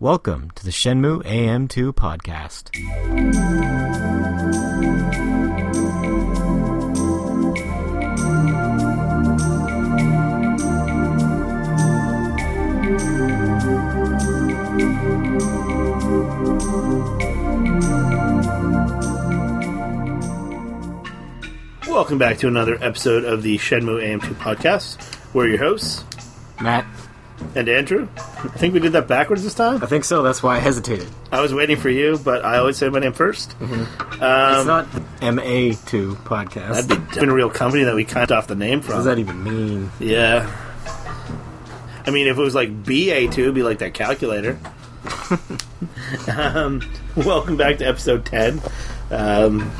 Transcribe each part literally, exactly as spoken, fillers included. Welcome to the Shenmue A M two Podcast. Welcome back to another episode of the Shenmue A M two Podcast. We're your hosts, Matt. And Andrew. I think we did that backwards this time. I think so. That's why I hesitated. I was waiting for you, but I always say my name first. Mm-hmm. Um, it's not M A two Podcast. That'd be been a real company that we cut off the name from. What does that even mean? Yeah. I mean, if it was like B A two, it'd be like that calculator. um, welcome back to episode ten. Um,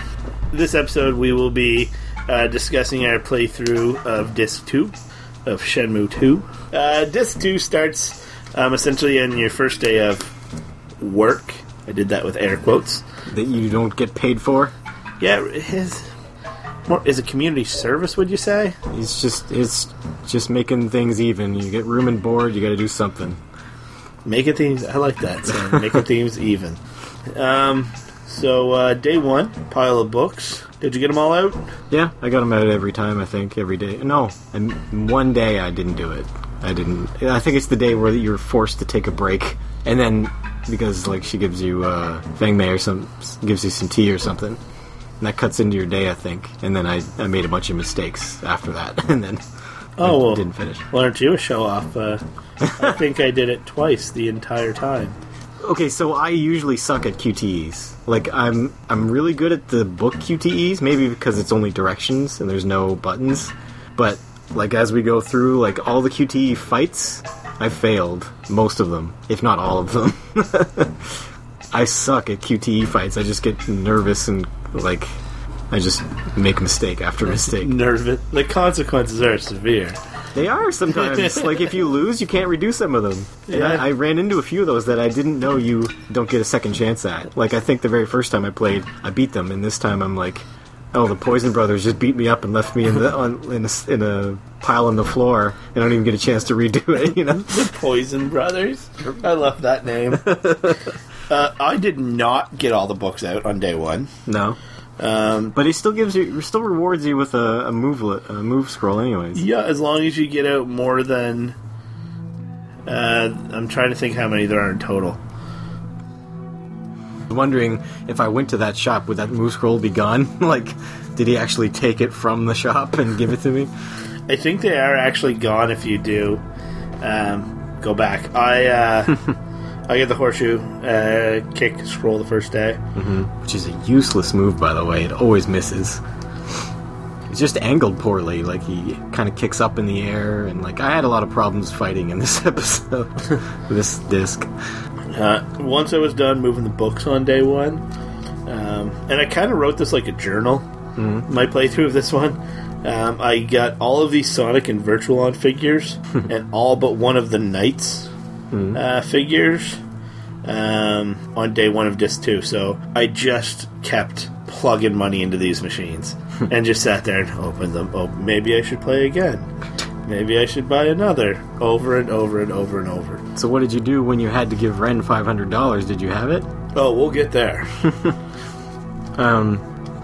this episode, we will be uh, discussing our playthrough of Disc two. Of Shenmue two. Uh, Disc two starts um, essentially on your first day of work. I did that with air quotes. That you don't get paid for? Yeah, is is a community service, would you say? It's just it's just making things even. You get room and board, you gotta do something. Making things, I like that. So making things even. Um, so, uh, day one, pile of books. Did you get them all out? Yeah, I got them out every time, I think, every day. No, and one day I didn't do it. I didn't. I think it's the day where you're forced to take a break, and then because like she gives you uh, Fangmei or some gives you some tea or something, and that cuts into your day, I think. And then I, I made a bunch of mistakes after that, and then oh, I well, didn't finish. Why don't you show off? Uh, I think I did it twice the entire time. Okay, so I usually suck at Q T Es. Like, I'm I'm really good at the book Q T Es, maybe because it's only directions and there's no buttons. But, like, as we go through, like, all the Q T E fights, I failed. Most of them, if not all of them. I suck at Q T E fights. I just get nervous and, like, I just make mistake after mistake. Nervous. The consequences are severe. They are sometimes. Like, if you lose, you can't redo some of them. And yeah. I, I ran into a few of those that I didn't know you don't get a second chance at. Like, I think the very first time I played, I beat them, and this time I'm like, oh, the Poison Brothers just beat me up and left me in the on, in, a, in a pile on the floor, and I don't even get a chance to redo it, you know? The Poison Brothers? I love that name. uh, I did not get all the books out on day one. No. Um, but he still gives you, still rewards you with a, a move, li- a move scroll, anyways. Yeah, as long as you get out more than. Uh, I'm trying to think how many there are in total. I'm wondering if I went to that shop, would that move scroll be gone? Like, did he actually take it from the shop and give it to me? I think they are actually gone if you do um, go back. I. Uh, I get the horseshoe, uh, kick, scroll the first day. Mm-hmm. Which is a useless move, by the way. It always misses. It's just angled poorly. Like, he kind of kicks up in the air. And, like, I had a lot of problems fighting in this episode. This disc. Uh, once I was done moving the books on day one, um, and I kind of wrote this like a journal, mm-hmm. my playthrough of this one. Um, I got all of these Sonic and Virtualon figures, and all but one of the knights. Mm-hmm. Uh, figures um, on day one of Disc two, so I just kept plugging money into these machines and just sat there and opened them. Oh, maybe I should play again. Maybe I should buy another. Over and over and over and over. So what did you do when you had to give Ren five hundred dollars? Did you have it? Oh, we'll get there. um.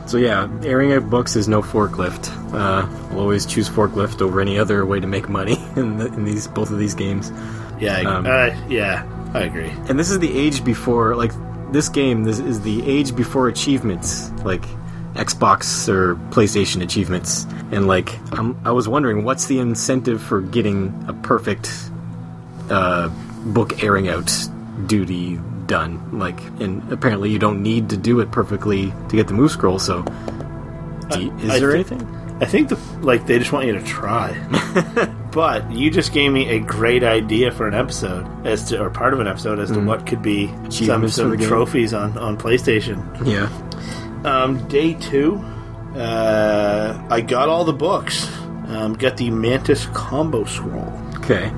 So yeah, airing out books is no forklift. Uh, I'll always choose forklift over any other way to make money in, the, in these both of these games. Yeah, I, um, uh, yeah, I agree. And this is the age before, like, this game this is the age before achievements, like Xbox or PlayStation achievements. And, like, I'm, I was wondering, what's the incentive for getting a perfect uh, book airing out duty done? Like, and apparently you don't need to do it perfectly to get the move scroll, so do you, is I, I there th- anything? I think, the, like, they just want you to try. But you just gave me a great idea for an episode, as to, or part of an episode, as to mm. what could be some, some trophies on, on PlayStation. Yeah. Um, day two, uh, I got all the books. Um, got the Mantis combo scroll. Okay.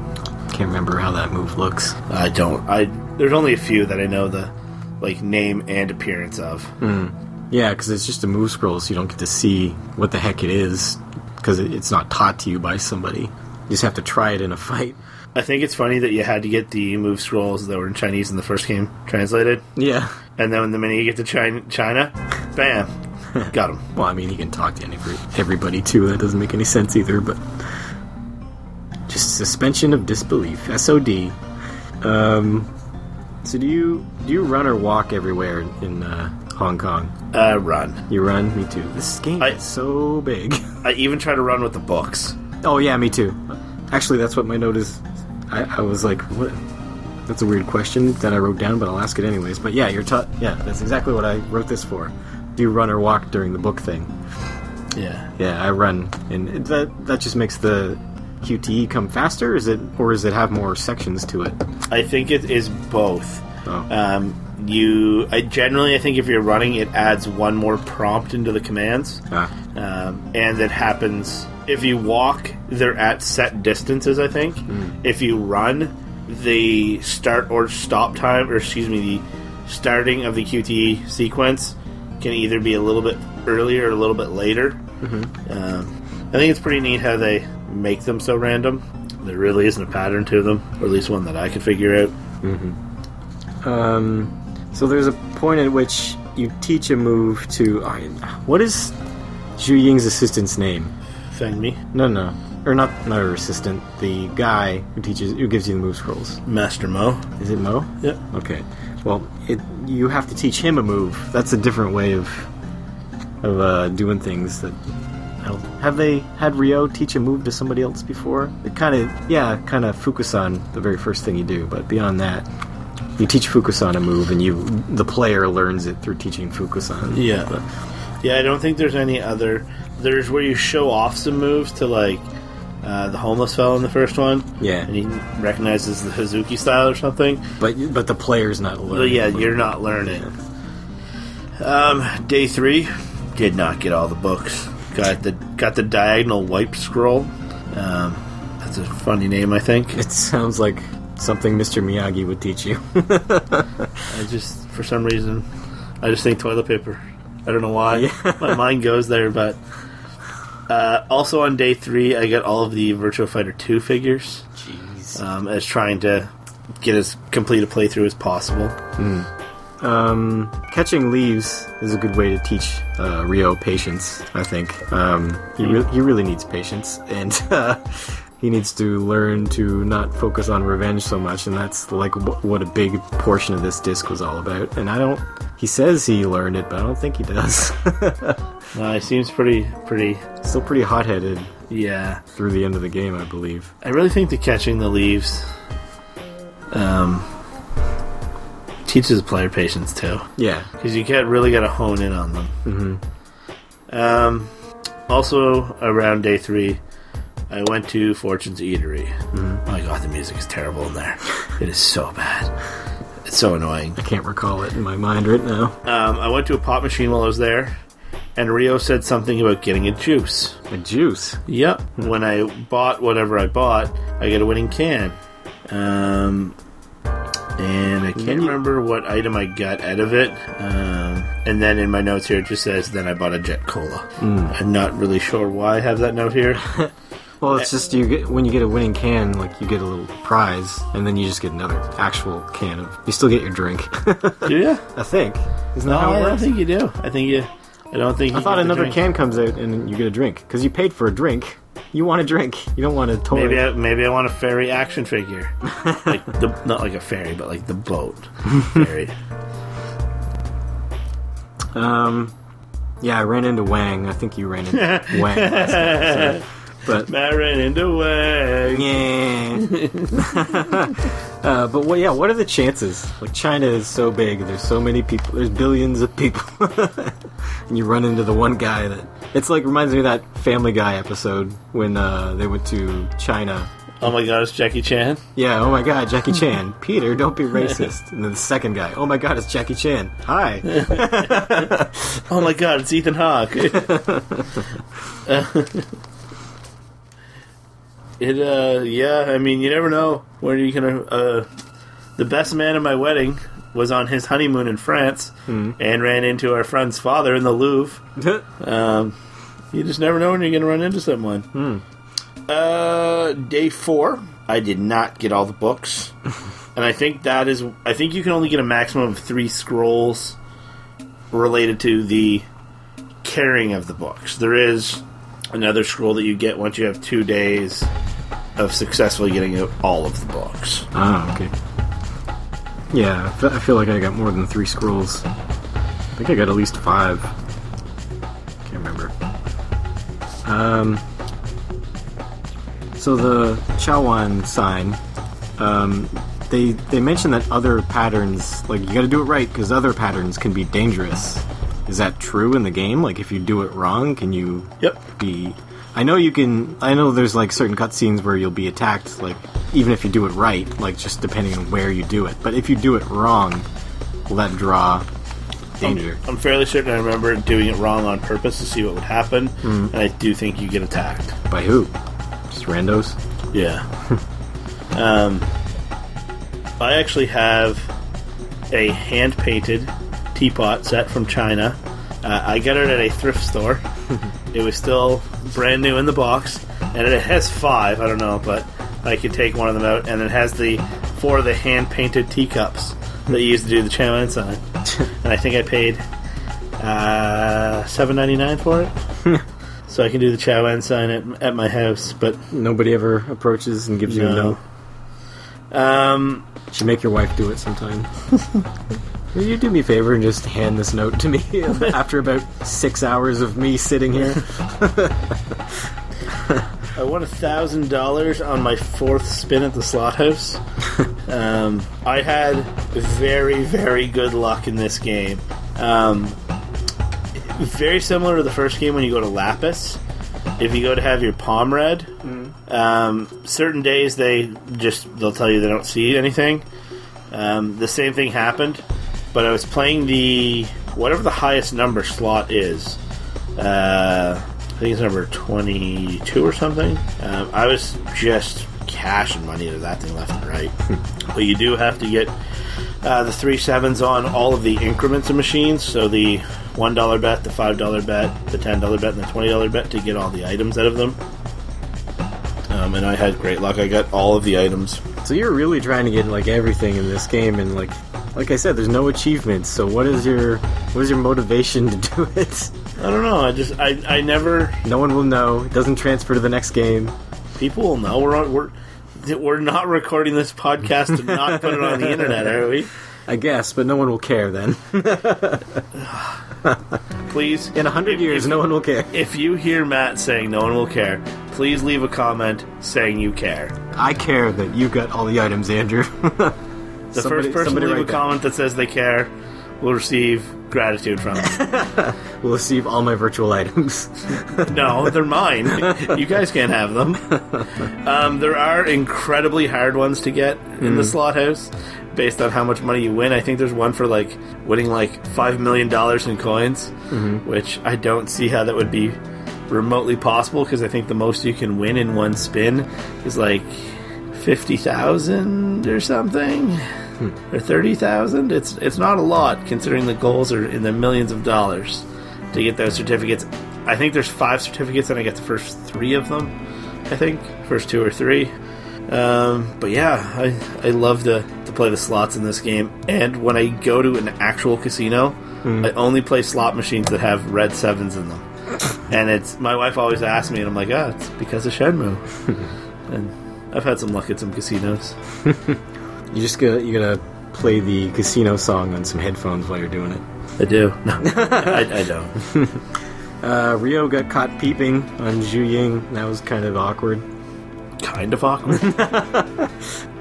Can't remember how that move looks. I don't. I There's only a few that I know the, like, name and appearance of. Mm. Yeah, because it's just a move scroll, so you don't get to see what the heck it is, because it's not taught to you by somebody. You just have to try it in a fight. I think it's funny that you had to get the move scrolls that were in Chinese in the first game translated. Yeah. And then the minute you get to China, China bam, got him. Well, I mean, he can talk to everybody, too. That doesn't make any sense either, but... Just suspension of disbelief. S O D. Um... So do you do you run or walk everywhere in uh, Hong Kong? Uh, run. You run? Me too. This game I, is so big. I even try to run with the books. Oh, yeah, me too. Actually, that's what my note is. I, I was like, what? That's a weird question that I wrote down, but I'll ask it anyways. But yeah, you're taught. Yeah, that's exactly what I wrote this for. Do you run or walk during the book thing? Yeah. Yeah, I run. And that that just makes the... Q T E come faster, is it, or is it have more sections to it? I think it is both. Oh. Um, you I generally, I think if you're running, it adds one more prompt into the commands, ah. um, and it happens. If you walk, they're at set distances. I think mm. if you run, the start or stop time, or excuse me, the starting of the Q T E sequence can either be a little bit earlier or a little bit later. Mm-hmm. Um, I think it's pretty neat how they. Make them so random. There really isn't a pattern to them, or at least one that I could figure out. Mm-hmm. Um, so there's a point at which you teach a move to... Uh, what is Zhu Ying's assistant's name? Fangmei. No, no. Or not, not her assistant. The guy who teaches, who gives you the move scrolls. Master Mo. Is it Mo? Yep. Okay. Well, it, you have to teach him a move. That's a different way of of uh, doing things that... Have they had Ryo teach a move to somebody else before? It kind of, yeah, kind of Fuku-san, the very first thing you do. But beyond that, you teach Fuku-san a move, and you, the player learns it through teaching Fuku-san. Yeah, but, yeah. I don't think there's any other. There's where you show off some moves to like uh, the homeless fellow in the first one. Yeah, and he recognizes the Hazuki style or something. But but the player's not learning. Well, yeah, you're not learning. Yeah. Um, day three, did not get all the books. Got the got the diagonal wipe scroll. Um, that's a funny name, I think. It sounds like something Mister Miyagi would teach you. I just, for some reason, I just think toilet paper. I don't know why. Yeah. My mind goes there, but... Uh, also on day three, I got all of the Virtua Fighter two figures. Jeez. Um, as trying to get as complete a playthrough as possible. Mm. Um, catching leaves is a good way to teach uh, Ryo patience, I think. Um, he, re- he really needs patience, and uh, he needs to learn to not focus on revenge so much, and that's like w- what a big portion of this disc was all about. And I don't... He says he learned it, but I don't think he does. No, he seems pretty... pretty still pretty hot-headed. Yeah. Through the end of the game, I believe. I really think the catching the leaves... Um... teaches player patience too. Yeah, because you can't really gotta hone in on them. Mm-hmm. Um, also, around day three, I went to Fortune's Eatery. Mm-hmm. Oh my god, the music is terrible in there. It is so bad. It's so annoying. I can't recall it in my mind right now. Um, I went to a pop machine while I was there, and Ryo said something about getting a juice. A juice? Yep. Mm-hmm. When I bought whatever I bought, I get a winning can. Um... And I can't remember what item I got out of it. Um, and then in my notes here, it just says, then I bought a Jet Cola. Mm. I'm not really sure why I have that note here. Well, it's just you get, when you get a winning can, like you get a little prize, and then you just get another actual can of... You still get your drink. Do you? I think. Isn't that no, how it works? I don't think you do. I think you... I don't think you I thought another can comes out and you get a drink. Because you paid for a drink. You want a drink. You don't want a toy. Maybe I, maybe I want a fairy action figure. Like the, not like a fairy, but like the boat fairy. Um, yeah, I ran into Wang. I think you ran into Wang last night. So. But, I ran into Wang. Yeah. uh, but, well, yeah, what are the chances? Like, China is so big. There's so many people. There's billions of people. And you run into the one guy that... It's like, reminds me of that Family Guy episode when uh, they went to China. Oh, my God, it's Jackie Chan? Yeah, oh, my God, Jackie Chan. Peter, don't be racist. And then the second guy, oh, my God, it's Jackie Chan. Hi. Oh, my God, it's Ethan Hawke. It, uh, yeah, I mean, you never know when you're gonna, uh, the best man at my wedding was on his honeymoon in France mm. and ran into our friend's father in the Louvre. um, you just never know when you're gonna run into someone. Mm. Uh, day four, I did not get all the books. And I think that is... I think you can only get a maximum of three scrolls related to the carrying of the books. There is another scroll that you get once you have two days of successfully getting all of the books. Ah, okay. Yeah, I feel like I got more than three scrolls. I think I got at least five. Can't remember. Um... So the Chawan sign... Um... They they mention that other patterns, like, you got to do it right because other patterns can be dangerous. Is that true in the game? Like, if you do it wrong, can you yep. be? I know you can. I know there's like certain cutscenes where you'll be attacked. Like, even if you do it right, like, just depending on where you do it. But if you do it wrong, will that draw danger? I'm, I'm fairly certain I remember doing it wrong on purpose to see what would happen, mm. and I do think you get attacked by who? Just randos? Yeah. um. I actually have a hand-painted teapot set from China. Uh, I got it at a thrift store. It was still brand new in the box, and it has five. I don't know, but I could take one of them out, and it has the four of the hand-painted teacups that you used to do the Chawan sign. And I think I paid uh, seven dollars and ninety-nine cents for it. So I can do the Chawan sign at, at my house, but nobody ever approaches and gives no. you a no. Um, you should make your wife do it sometime. Will you do me a favor and just hand this note to me after about six hours of me sitting here? I won a thousand dollars on my fourth spin at the slot house. um, I had very, very good luck in this game. Um, very similar to the first game when you go to Lapis. If you go to have your palm read, mm. um, certain days they just, they'll tell you they don't see anything. Um, the same thing happened, but I was playing the, whatever the highest number slot is. Uh, I think it's number twenty-two or something. Um, I was just cashing money to that thing left and right. But you do have to get uh, the three sevens on all of the increments of machines, so the one dollar bet, the five dollar bet, the ten dollar bet, and the twenty dollar bet to get all the items out of them. Um, and I had great luck. I got all of the items. So you're really trying to get, like, everything in this game, and, like, like I said, there's no achievements, so what is your what is your motivation to do it? I don't know. I just, I, I never... No one will know. It doesn't transfer to the next game. People will know. We're on, we're, we're not recording this podcast to not put it on the internet, are we? I guess, but no one will care then. Please. In a hundred years, if, no one will care. If you hear Matt saying no one will care, please leave a comment saying you care. I care that you got all the items, Andrew. the somebody, first person to leave a that. comment that says they care will receive gratitude from them. Will receive all my virtual items. No, they're mine. You guys can't have them. Um, there are incredibly hard ones to get mm. in the slot house. Based on how much money you win, I think there's one for like winning like five million dollars in coins, mm-hmm. which I don't see how that would be remotely possible because I think the most you can win in one spin is like fifty thousand or something, hmm. or thirty thousand. It's it's not a lot considering the goals are in the millions of dollars to get those certificates. I think there's five certificates, and I get the first three of them. I think first two or three. Um, but yeah, I I love to, to play the slots in this game. And when I go to an actual casino, mm. I only play slot machines that have red sevens in them. And it's my wife always asks me, and I'm like, ah, oh, it's because of Shenmue. And I've had some luck at some casinos. You just gonna you gonna play the casino song on some headphones while you're doing it? I do. No, I, I don't. uh, Ryo got caught peeping on Zhu Ying. That was kind of awkward. Kind of awkward.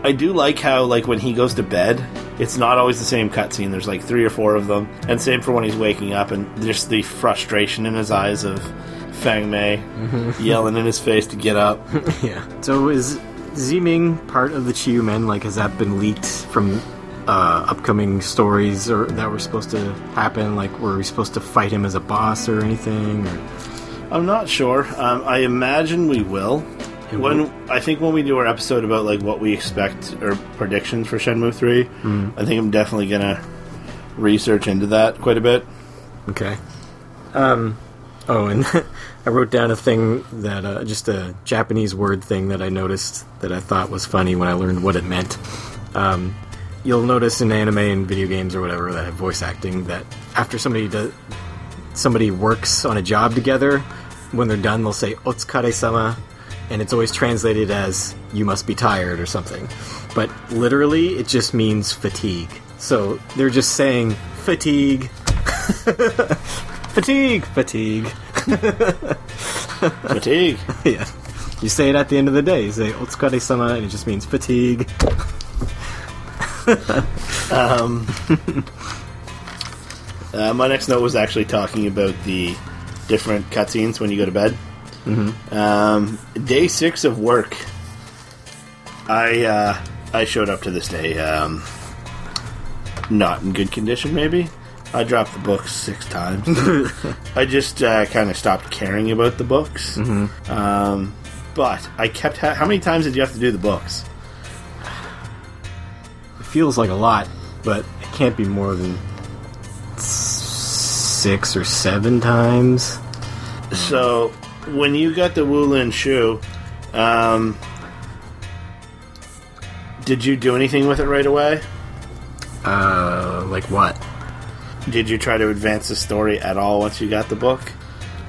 I do like how, like, when he goes to bed, it's not always the same cutscene. There's like three or four of them, and same for when he's waking up, and just the frustration in his eyes of Fangmei mm-hmm. yelling in his face to get up. Yeah. So is Ziming part of the Chiyu Men? Like, has that been leaked from uh, upcoming stories, or that were supposed to happen? Like, were we supposed to fight him as a boss or anything? Or? I'm not sure. Um, I imagine we will. When I think when we do our episode about like what we expect or predictions for Shenmue three, mm. I think I'm definitely gonna research into that quite a bit. Okay. Um, Oh, and I wrote down a thing that, uh, just a Japanese word thing that I noticed that I thought was funny when I learned what it meant. Um, you'll notice in anime and video games or whatever that have voice acting that after somebody does, somebody works on a job together, when they're done, they'll say, "Otsukare-sama," and it's always translated as, "You must be tired," or something. But literally, it just means fatigue. So they're just saying, fatigue. Fatigue! Fatigue. Fatigue. Yeah. You say it at the end of the day. You say, "Otsukare-sama," and it just means fatigue. um, uh, my next note was actually talking about the different cutscenes when you go to bed. Mm-hmm. Um, day six of work. I uh, I showed up to this day um, not in good condition, maybe. I dropped the books six times. I just uh, kind of stopped caring about the books. Mm-hmm. Um, but I kept... Ha- how many times did you have to do the books? It feels like a lot, but it can't be more than six or seven times. So, when you got the Wulinshu, um, did you do anything with it right away? Uh, like what? Did you try to advance the story at all once you got the book?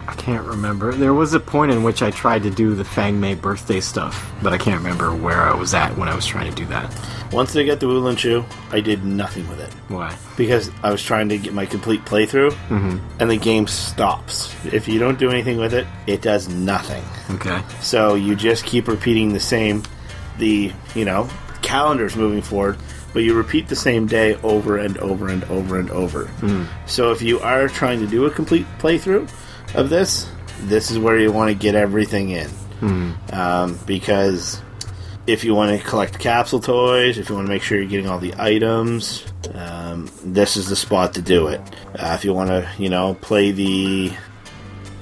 I can't remember. There was a point in which I tried to do the Fangmei birthday stuff, but I can't remember where I was at when I was trying to do that. Once I got the Wulinshu, I did nothing with it. Why? Because I was trying to get my complete playthrough, mm-hmm. and the game stops. If you don't do anything with it, it does nothing. Okay. So you just keep repeating the same, the, you know, calendar's moving forward, but you repeat the same day over and over and over and over. Mm. So if you are trying to do a complete playthrough of this, this is where you want to get everything in. Mm. Um, because if you want to collect capsule toys, if you want to make sure you're getting all the items, um, this is the spot to do it. Uh, if you want to, you know, play the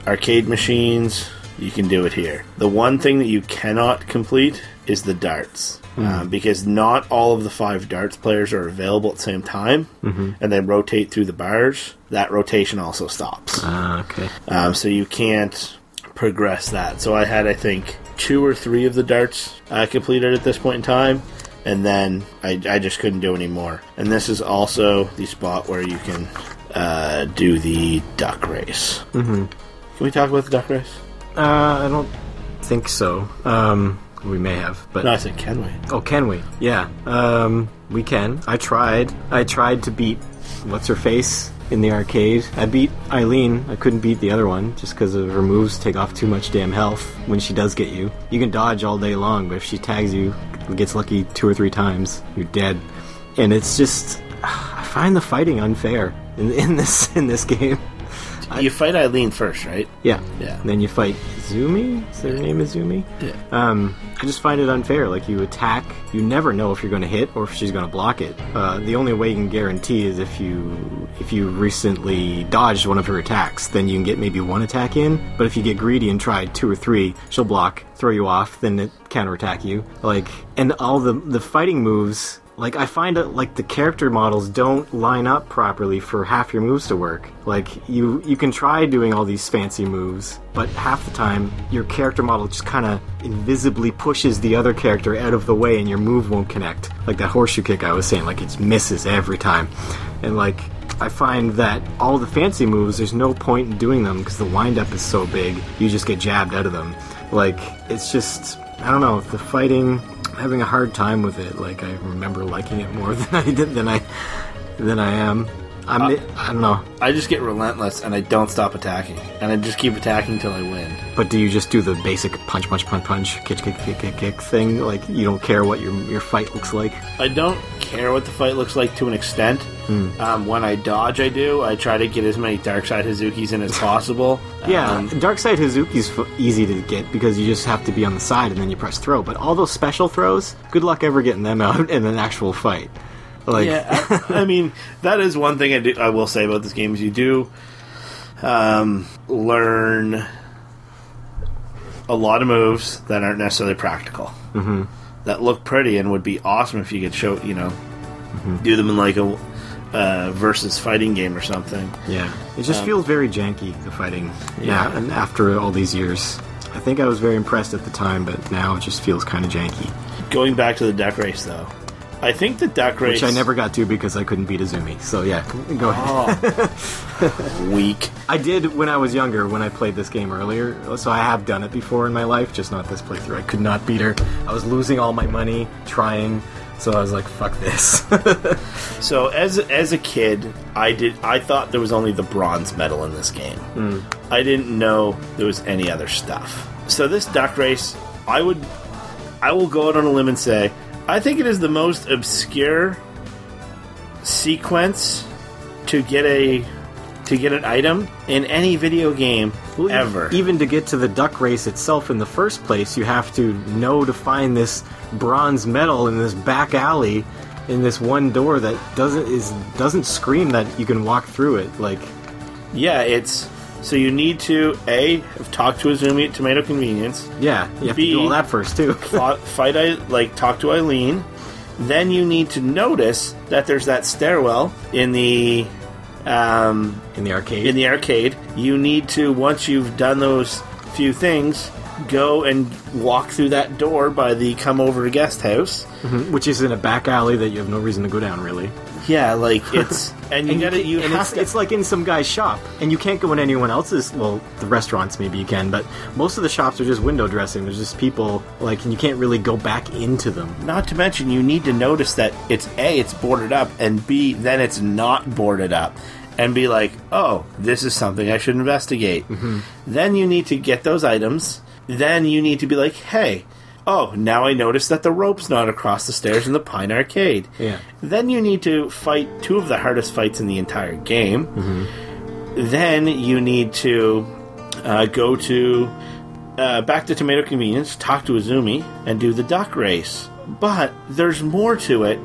arcade machines, you can do it here. The one thing that you cannot complete is the darts. Mm-hmm. Um, because not all of the five darts players are available at the same time, mm-hmm. and they rotate through the bars. That rotation also stops. Ah, okay. Um, so you can't progress that. So I had, I think, two or three of the darts uh, completed at this point in time, and then I, I just couldn't do any more. And this is also the spot where you can uh, do the duck race. Mm-hmm. Can we talk about the duck race? Uh, I don't think so. Um... We may have, but... No, I said, can we? Oh, can we? Yeah. Um, we can. I tried. I tried to beat What's-Her-Face in the arcade. I beat Eileen. I couldn't beat the other one, just because her moves take off too much damn health when she does get you. You can dodge all day long, but if she tags you, gets lucky two or three times, you're dead. And it's just... I find the fighting unfair in, in this in this game. You fight Eileen first, right? Yeah. Yeah. And then you fight Izumi? Is their name Izumi? Yeah. Um, I just find it unfair. Like, you attack, you never know if you're going to hit or if she's going to block it. Uh, the only way you can guarantee is if you if you recently dodged one of her attacks, then you can get maybe one attack in. But if you get greedy and try two or three, she'll block, throw you off, then it counterattack you. Like, and all the the fighting moves... Like, I find that, like, the character models don't line up properly for half your moves to work. Like, you, you can try doing all these fancy moves, but half the time, your character model just kind of invisibly pushes the other character out of the way and your move won't connect. Like that horseshoe kick I was saying, like, it misses every time. And, like, I find that all the fancy moves, there's no point in doing them because the windup is so big, you just get jabbed out of them. Like, it's just, I don't know, the fighting... having a hard time with it. Like, I remember liking it more than I did than I than I am. I'm uh, the, I don't know. I just get relentless and I don't stop attacking, and I just keep attacking till I win. But do you just do the basic punch, punch, punch, punch, kick, kick, kick, kick, kick thing? Like, you don't care what your your fight looks like? I don't care what the fight looks like to an extent. Mm. Um, when I dodge, I do. I try to get as many Darkside Hazukis in as possible. Yeah, um, Darkside Hazuki's f- easy to get because you just have to be on the side and then you press throw. But all those special throws, good luck ever getting them out in an actual fight. Like, yeah, I, I mean, that is one thing I do. I will say about this game is you do um, learn a lot of moves that aren't necessarily practical, mm-hmm. that look pretty and would be awesome if you could show, you know, mm-hmm. do them in like a uh, versus fighting game or something. Yeah, it just um, feels very janky, the fighting. Yeah, yeah, and after all these years, I think I was very impressed at the time, but now it just feels kind of janky. Going back to the duck race, though, I think the duck race, which I never got to because I couldn't beat Izumi. So yeah, go ahead. Oh. Weak. I did when I was younger, when I played this game earlier. So I have done it before in my life, just not this playthrough. I could not beat her. I was losing all my money trying. So I was like, "Fuck this." So as as a kid, I did. I thought there was only the bronze medal in this game. Mm. I didn't know there was any other stuff. So this duck race, I would, I will go out on a limb and say, I think it is the most obscure sequence to get a to get an item in any video game well, ever. Even to get to the duck race itself in the first place, you have to know to find this bronze medal in this back alley in this one door that doesn't is doesn't scream that you can walk through it. Like, yeah, it's so you need to A, have talked to Izumi at Tomato Convenience. Yeah, you have B, to do all that first too. Fight I like talk to Eileen. Then you need to notice that there's that stairwell in the um in the arcade. In the arcade, you need to, once you've done those few things, go and walk through that door by the come over guest house, mm-hmm. which is in a back alley that you have no reason to go down, really. Yeah, like it's and you and gotta you, can, you and have it's, to, it's like in some guy's shop, and you can't go in anyone else's. Well, the restaurants maybe you can, but most of the shops are just window dressing. There's just people like, and you can't really go back into them. Not to mention, you need to notice that it's A, it's boarded up, and B, then it's not boarded up. And be like, oh, this is something I should investigate. Mm-hmm. Then you need to get those items. Then you need to be like, hey, oh, now I notice that the rope's not across the stairs in the Pine Arcade. Yeah. Then you need to fight two of the hardest fights in the entire game. Mm-hmm. Then you need to uh, go to uh, back to Tomato Convenience, talk to Izumi, and do the duck race. But there's more to it.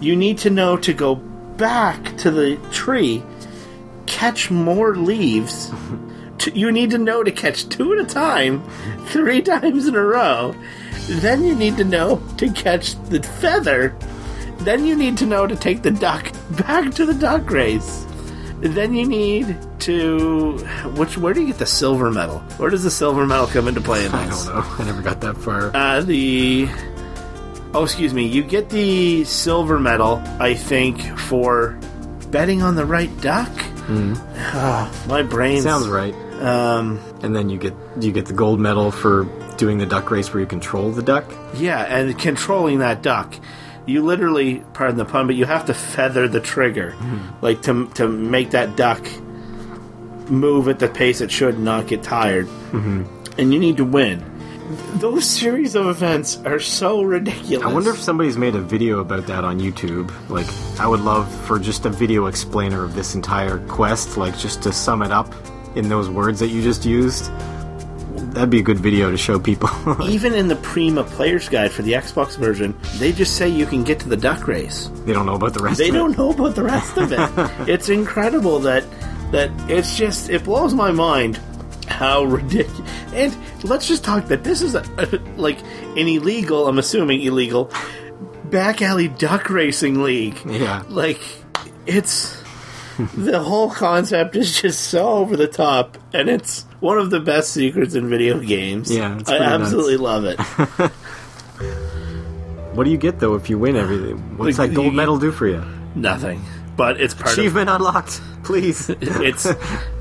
You need to know to go back to the tree, catch more leaves. You need to know to catch two at a time, three times in a row. Then you need to know to catch the feather. Then you need to know to take the duck back to the duck race. Then you need to... Which, where do you get the silver medal? Where does the silver medal come into play in this? I don't know. I never got that far. Uh, the... Oh, excuse me. You get the silver medal, I think, for betting on the right duck? Mm. Oh, my brain sounds right. Um, and then you get you get the gold medal for doing the duck race where you control the duck. Yeah, and controlling that duck, you literally, pardon the pun, but you have to feather the trigger, mm. like to to make that duck move at the pace it should, not get tired. Mm-hmm. And you need to win. Those series of events are so ridiculous. I wonder if somebody's made a video about that on YouTube. Like, I would love for just a video explainer of this entire quest, like, just to sum it up in those words that you just used. That'd be a good video to show people. Even in the Prima Player's Guide for the Xbox version, they just say you can get to the duck race. They don't know about the rest they of it. They don't know about the rest of it. It's incredible that, that it's just, it blows my mind. How ridiculous. And let's just talk that this is, a, a, like, an illegal, I'm assuming illegal, back alley duck racing league. Yeah. Like, it's... the whole concept is just so over the top, and it's one of the best secrets in video games. Yeah, it's pretty I absolutely nuts. Love it. What do you get, though, if you win everything? What's like, that gold medal do for you? Nothing. But it's part Achievement of... Achievement unlocked, please. It's...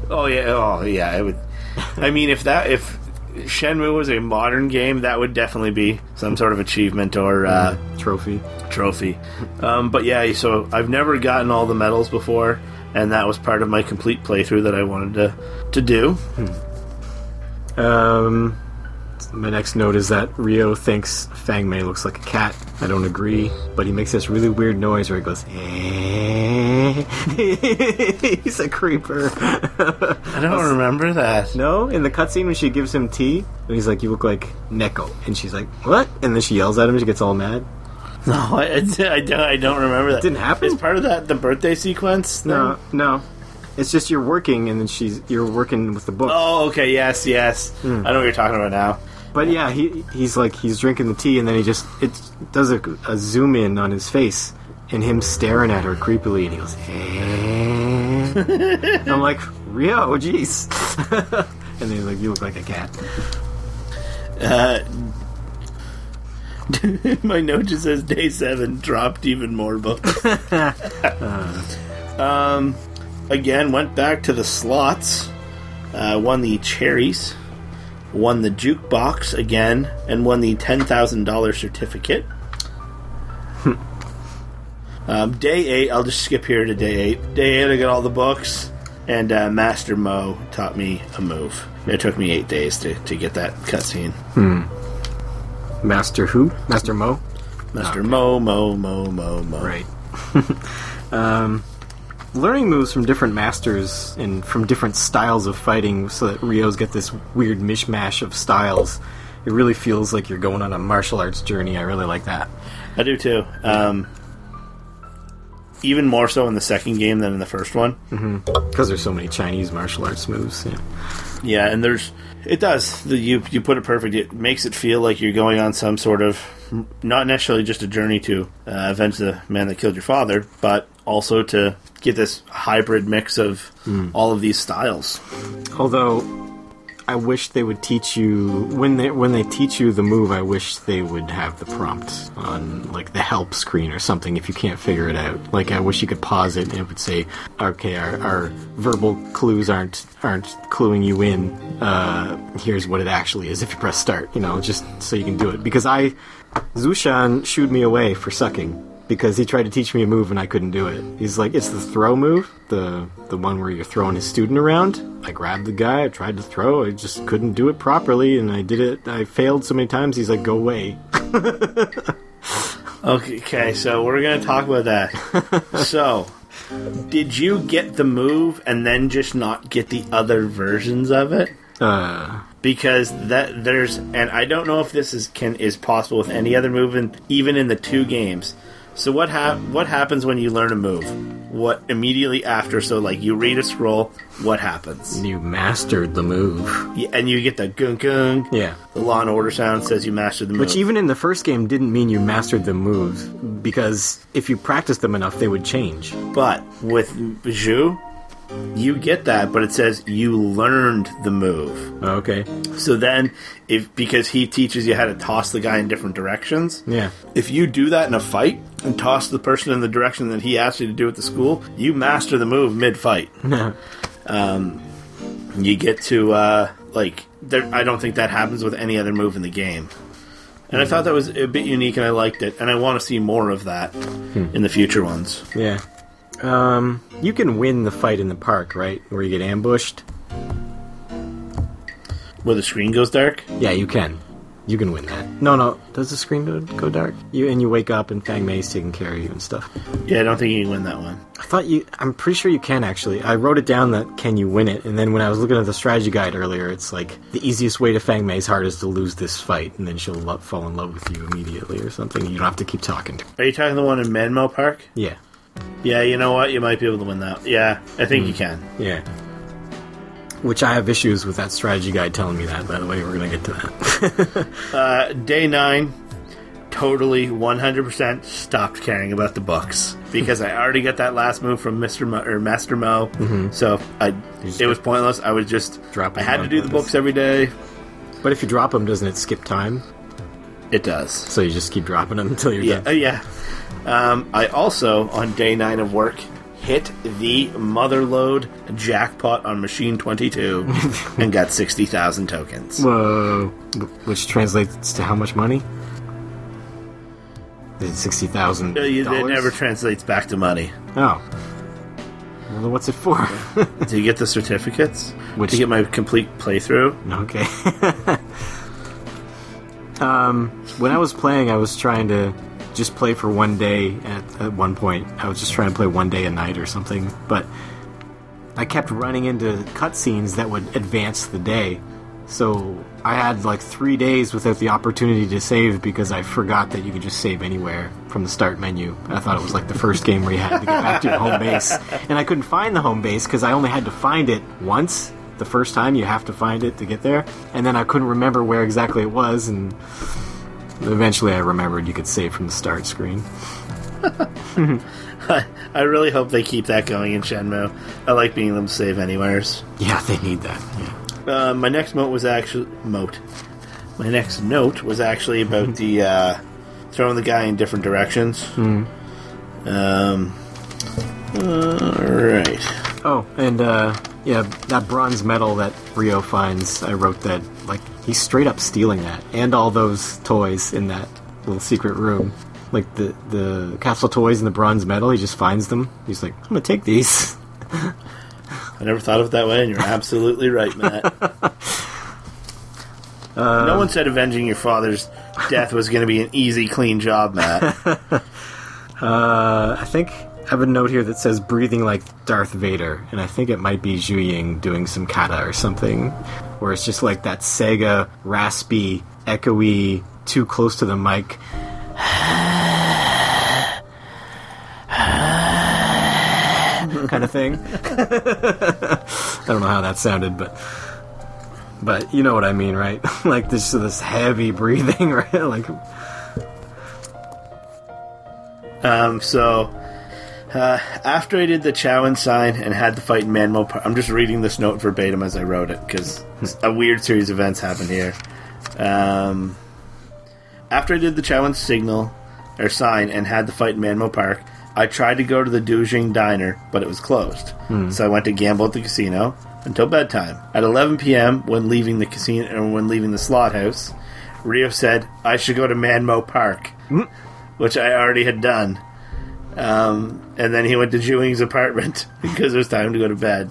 Oh, yeah, oh, yeah, it would... I mean, if that if Shenmue was a modern game, that would definitely be some sort of achievement or uh, trophy. Trophy. Um, but yeah, so I've never gotten all the medals before, and that was part of my complete playthrough that I wanted to to do. Hmm. Um, my next note is that Ryo thinks Fangmei looks like a cat. I don't agree, but he makes this really weird noise where he goes, eh. He's a creeper. I don't was, remember that. No? In the cutscene when she gives him tea, and he's like, you look like Neko. And she's like, what? And then she yells at him and she gets all mad. No, I, I, don't, I don't remember that. It didn't happen? Is part of that the birthday sequence thing? No, no. It's just you're working, and then she's you're working with the book. Oh, okay, yes, yes. Mm. I know what you're talking about now. But yeah, he he's like he's drinking the tea, and then he just it does a, a zoom in on his face, and him staring at her creepily, and he goes, hey. I'm like, Ryo, jeez. And then he's like, you look like a cat. Uh, my note just says day seven dropped even more books. uh. Um, again, went back to the slots. Uh, won the cherries, won the jukebox again, and won the ten thousand dollar certificate. um, day eight, I'll just skip here to day eight. Day eight, I got all the books, and uh, Master Mo taught me a move. It took me eight days to, to get that cutscene. Hmm. Master who? Master Mo. Master oh, okay. Mo Mo Mo Mo Mo. Right. um. Learning moves from different masters and from different styles of fighting so that Ryo's got this weird mishmash of styles. It really feels like you're going on a martial arts journey. I really like that. I do too. Um, even more so in the second game than in the first one. Mm-hmm. Because there's so many Chinese martial arts moves. Yeah, yeah, and there's... It does. The, you, you put it perfect. It makes it feel like you're going on some sort of... Not necessarily just a journey to uh, avenge the man that killed your father, but also to... get this hybrid mix of mm. all of these styles. Although, I wish they would teach you when they when they teach you the move. I wish they would have the prompt on like the help screen or something. If you can't figure it out, like I wish you could pause it and it would say, "Okay, our, our verbal clues aren't aren't cluing you in. Uh, here's what it actually is. If you press start, you know, just so you can do it." Because I, Zushan shooed me away for sucking. Because he tried to teach me a move and I couldn't do it. He's like, it's the throw move, the the one where you're throwing his student around. I grabbed the guy, I tried to throw, I just couldn't do it properly, and I did it. I failed so many times. He's like, go away. okay, okay, so we're gonna talk about that. So, did you get the move and then just not get the other versions of it? Uh. Because that there's, and I don't know if this is can is possible with any other move, in, even in the two games. So what ha- what happens when you learn a move? What immediately after? So like you read a scroll, what happens? You mastered the move, yeah, and you get the gung gung. Yeah, the Law and Order sound says you mastered the move. Which even in the first game didn't mean you mastered the moves, because if you practiced them enough, they would change. But with Zhu, you get that, but it says you learned the move. Okay. So then, if because he teaches you how to toss the guy in different directions. Yeah. If you do that in a fight and toss the person in the direction that he asked you to do at the school, you master the move mid-fight. um, you get to, uh, like, there, I don't think that happens with any other move in the game. And I thought that was a bit unique, and I liked it. And I want to see more of that hmm. in the future ones. Yeah. Um, you can win the fight in the park, right? Where you get ambushed. Where the screen goes dark? Yeah, you can. You can win that. No, no. Does the screen go, go dark? You and you wake up and Fangmei's taking care of you and stuff. Yeah, I don't think you can win that one. I thought you... I'm pretty sure you can, actually. I wrote it down that can you win it, and then when I was looking at the strategy guide earlier, it's like, the easiest way to Fangmei's heart is to lose this fight, and then she'll lo- fall in love with you immediately or something. You don't have to keep talking to her. Are you talking the one in Man Mo Park? Yeah. Yeah, you know what? You might be able to win that. Yeah, I think mm. you can. Yeah. Which I have issues with that strategy guide telling me that, by the way. We're going to get to that. uh, day nine, totally one hundred percent stopped caring about the books. Because I already got that last move from Mister Mo, or Master Mo. Mm-hmm. So I, it was pointless. I was just... Drop I had to do the books every day. But if you drop them, doesn't it skip time? It does. So you just keep dropping them until you're yeah, done? Uh, yeah, Um, I also, on day nine of work, hit the motherlode jackpot on Machine twenty-two and got sixty thousand tokens. Whoa. Which translates to how much money? sixty thousand dollars? It never translates back to money. Oh. Well, then what's it for? To get the certificates? Which... To get my complete playthrough. Okay. um, when I was playing, I was trying to... just play for one day at, at one point. I was just trying to play one day a night or something, but I kept running into cutscenes that would advance the day. So I had like three days without the opportunity to save because I forgot that you could just save anywhere from the start menu. I thought it was like the first game where you had to get back to your home base. And I couldn't find the home base because I only had to find it once. The first time you have to find it to get there. And then I couldn't remember where exactly it was, and... eventually I remembered you could save from the start screen. I, I really hope they keep that going in Shenmue. I like being able to save anywheres. Yeah, they need that. Yeah. Uh, my next moat was actually moat. My next note was actually about the uh, throwing the guy in different directions. Mm. Um. All right. Oh, and uh, yeah, that bronze medal that Ryo finds. I wrote that like he's straight up stealing that, and all those toys in that little secret room. Like, the, the capsule toys and the bronze medal, he just finds them. He's like, I'm going to take these. I never thought of it that way, and you're absolutely right, Matt. Uh, no one said avenging your father's death was going to be an easy, clean job, Matt. uh, I think I have a note here that says breathing like Darth Vader, and I think it might be Zhu Ying doing some kata or something, where it's just like that Sega, raspy, echoey, too close to the mic... kind of thing. I don't know how that sounded, but but you know what I mean, right? Like this this heavy breathing, right? Like um so uh after I did the Chawan sign and had the fight in Man Mo Park, I'm just reading this note verbatim as I wrote it because a weird series of events happened here. um After I did the Chawan signal, or sign, and had the fight in Man Mo Park, I tried to go to the Dou Jiang Diner, but it was closed. Hmm. So I went to gamble at the casino until bedtime. At eleven p.m., when leaving the casino, or when leaving the slot house, Ryo said, I should go to Man Mo Park, hmm. which I already had done. Um, and then he went to Zhu Ying's apartment, because it was time to go to bed.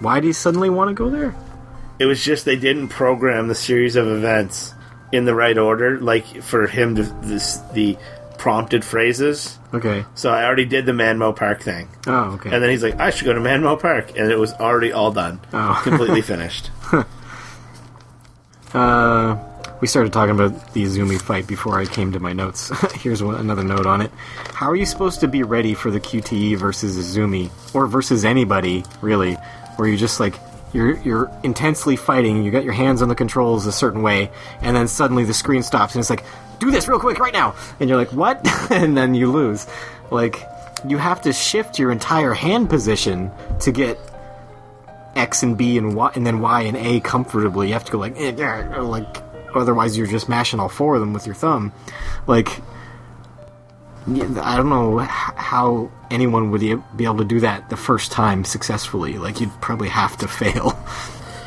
Why did he suddenly want to go there? It was just they didn't program the series of events in the right order, like for him to this, the prompted phrases. Okay. So I already did the Man Mo Park thing. Oh, okay. And then he's like, I should go to Man Mo Park. And it was already all done. Oh. Completely finished. uh, we started talking about the Izumi fight before I came to my notes. Here's one, another note on it. How are you supposed to be ready for the Q T E versus Izumi, or versus anybody, really, where you just like, You're you're intensely fighting, you got your hands on the controls a certain way, and then suddenly the screen stops and it's like, do this real quick right now! And you're like, what? And then you lose. Like, you have to shift your entire hand position to get X and B and Y, and then Y and A comfortably. You have to go like, eh, eh, like, otherwise you're just mashing all four of them with your thumb. Like, I don't know how anyone would be able to do that the first time successfully. Like, you'd probably have to fail.